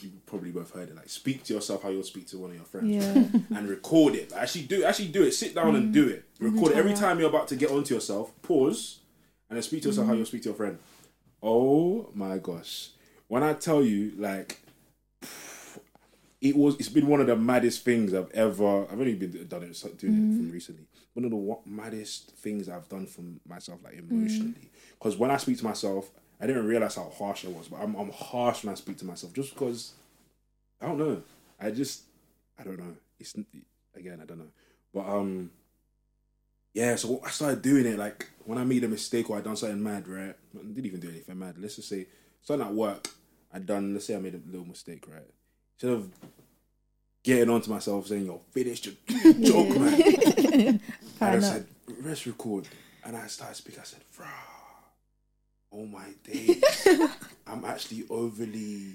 you probably both heard it, like speak to yourself how you'll speak to one of your friends. Yeah. And record it. Like, actually do actually do it. Sit down mm. and do it. Record it. Every time you're about to get onto yourself, pause and then speak to yourself mm. how you'll speak to your friend. Oh my gosh. When I tell you, like, It was. It's been one of the maddest things I've ever. I've only been done it doing mm. it from recently. One of the w- maddest things I've done for myself, like emotionally, because mm. when I speak to myself, I didn't realize how harsh I was. But I'm, I'm harsh when I speak to myself, just because I don't know. I just I don't know. It's again I don't know. But um, yeah. So I started doing it like when I made a mistake or I done something mad, right? I didn't even do anything mad. Let's just say something at work. I done. Let's say I made a little mistake, right? Instead of getting onto myself saying, you're finished, you're joke, yeah. man. And I said, let's record. And I started speaking. I said, bruh, oh my days. I'm actually overly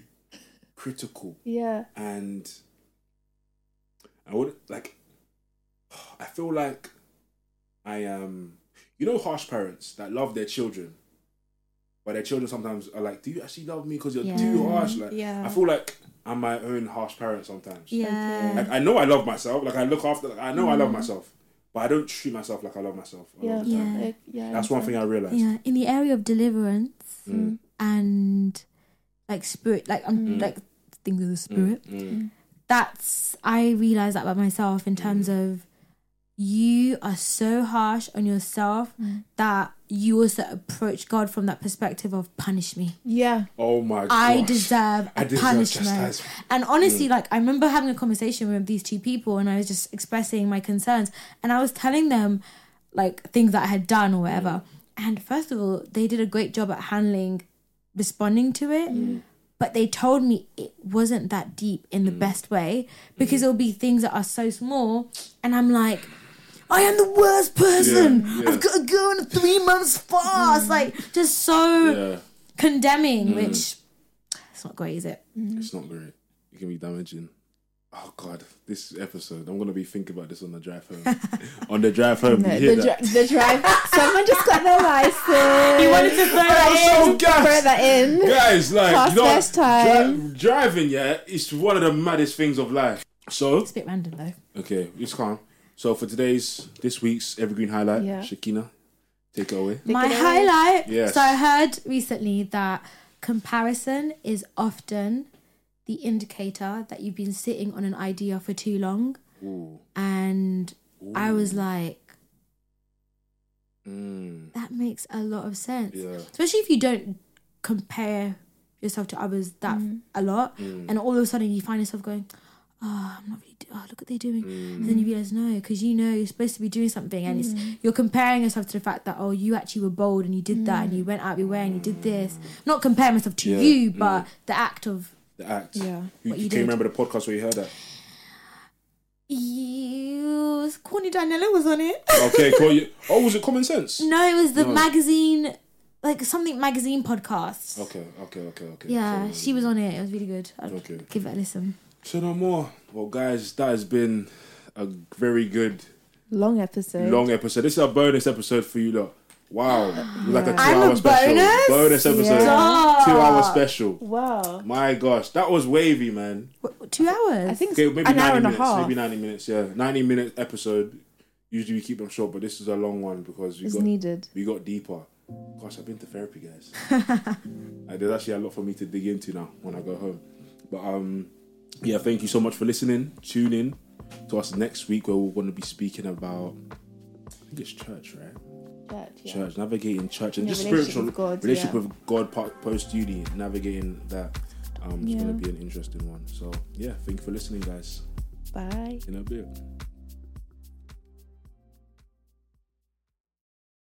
critical. Yeah. And I would, like, I feel like I am, um, you know, harsh parents that love their children, but their children sometimes are like, do you actually love me? Because you're yeah. too harsh. Like, yeah. I feel like I'm my own harsh parent sometimes. Yeah. Like, I know I love myself. Like, I look after... Like, I know mm. I love myself. But I don't treat myself like I love myself. Yeah. Yeah. Like, yeah. That's one thing I realised. Yeah. In the area of deliverance mm. and, like, spirit... Like, um, mm. like things of the spirit. Mm. Mm. That's... I realised that about myself in terms mm. of you are so harsh on yourself mm. that you also approach God from that perspective of punish me. Yeah. Oh my God. I deserve I deserve punishment. And honestly, yeah. like I remember having a conversation with these two people and I was just expressing my concerns and I was telling them like things that I had done or whatever. Mm. And first of all, they did a great job at handling, responding to it. Mm. But they told me it wasn't that deep in the mm. best way because mm. it'll be things that are so small. And I'm like, I am the worst person. Yeah, yeah. I've got to go on a three months fast. Mm. Like, just so yeah. condemning, mm. which it's not great, is it? Mm. It's not great. It can be damaging. oh God, this episode, I'm going to be thinking about this on the drive home. on the drive home, no, you hear the, that? Dri- the drive, someone just got their license. You wanted to throw that in. So throw that in. Guys, like, Past you know, time. Dri- driving, yeah, it's one of the maddest things of life. So it's a bit random though. Okay, it's calm. So for today's, this week's Evergreen Highlight, yeah. Shekinah, take it away. My highlight, yes. So I heard recently that comparison is often the indicator that you've been sitting on an idea for too long. Ooh. And Ooh. I was like, mm. that makes a lot of sense. Yeah. Especially if you don't compare yourself to others that mm. a lot. Mm. And all of a sudden you find yourself going, oh, I'm not really, do- oh, look what they're doing. Mm. And then you realise, no, because you know you're supposed to be doing something and mm. it's, you're comparing yourself to the fact that, oh, you actually were bold and you did mm. that and you went out of your way and you did this. Not comparing myself to yeah. you, but mm. the act of... The act. Yeah. You, you can remember the podcast where you heard that? You... Courtney Daniella was on it. Okay, Courtney... Oh, was it Common Sense? No, it was the no. magazine... Like something magazine podcast. Okay, okay, okay, okay. Yeah, so, um, she was on it. It was really good. I'd okay. give it a listen. So no more. Well, guys, that has been a very good... Long episode. Long episode. This is a bonus episode for you lot. Wow. Yeah. Like a two-hour special. Bonus, bonus episode. Yeah. Two-hour special. Wow. My gosh. That was wavy, man. What, two hours? I think okay, maybe an hour and minutes, a half. Maybe ninety minutes, yeah. ninety-minute episode. Usually we keep them short, but this is a long one because we, got, needed. we got deeper. Gosh, I've been to therapy, guys. Like, there's actually a lot for me to dig into now when I go home. But... um. Yeah, thank you so much for listening. Tune in to us next week where we're going to be speaking about, I think it's church, right? Church, yeah. Church, navigating church and yeah, just relationship spiritual with God, relationship yeah. with God post uni, navigating that. Um, it's yeah. going to be an interesting one. So, yeah, thank you for listening, guys. Bye. In a bit.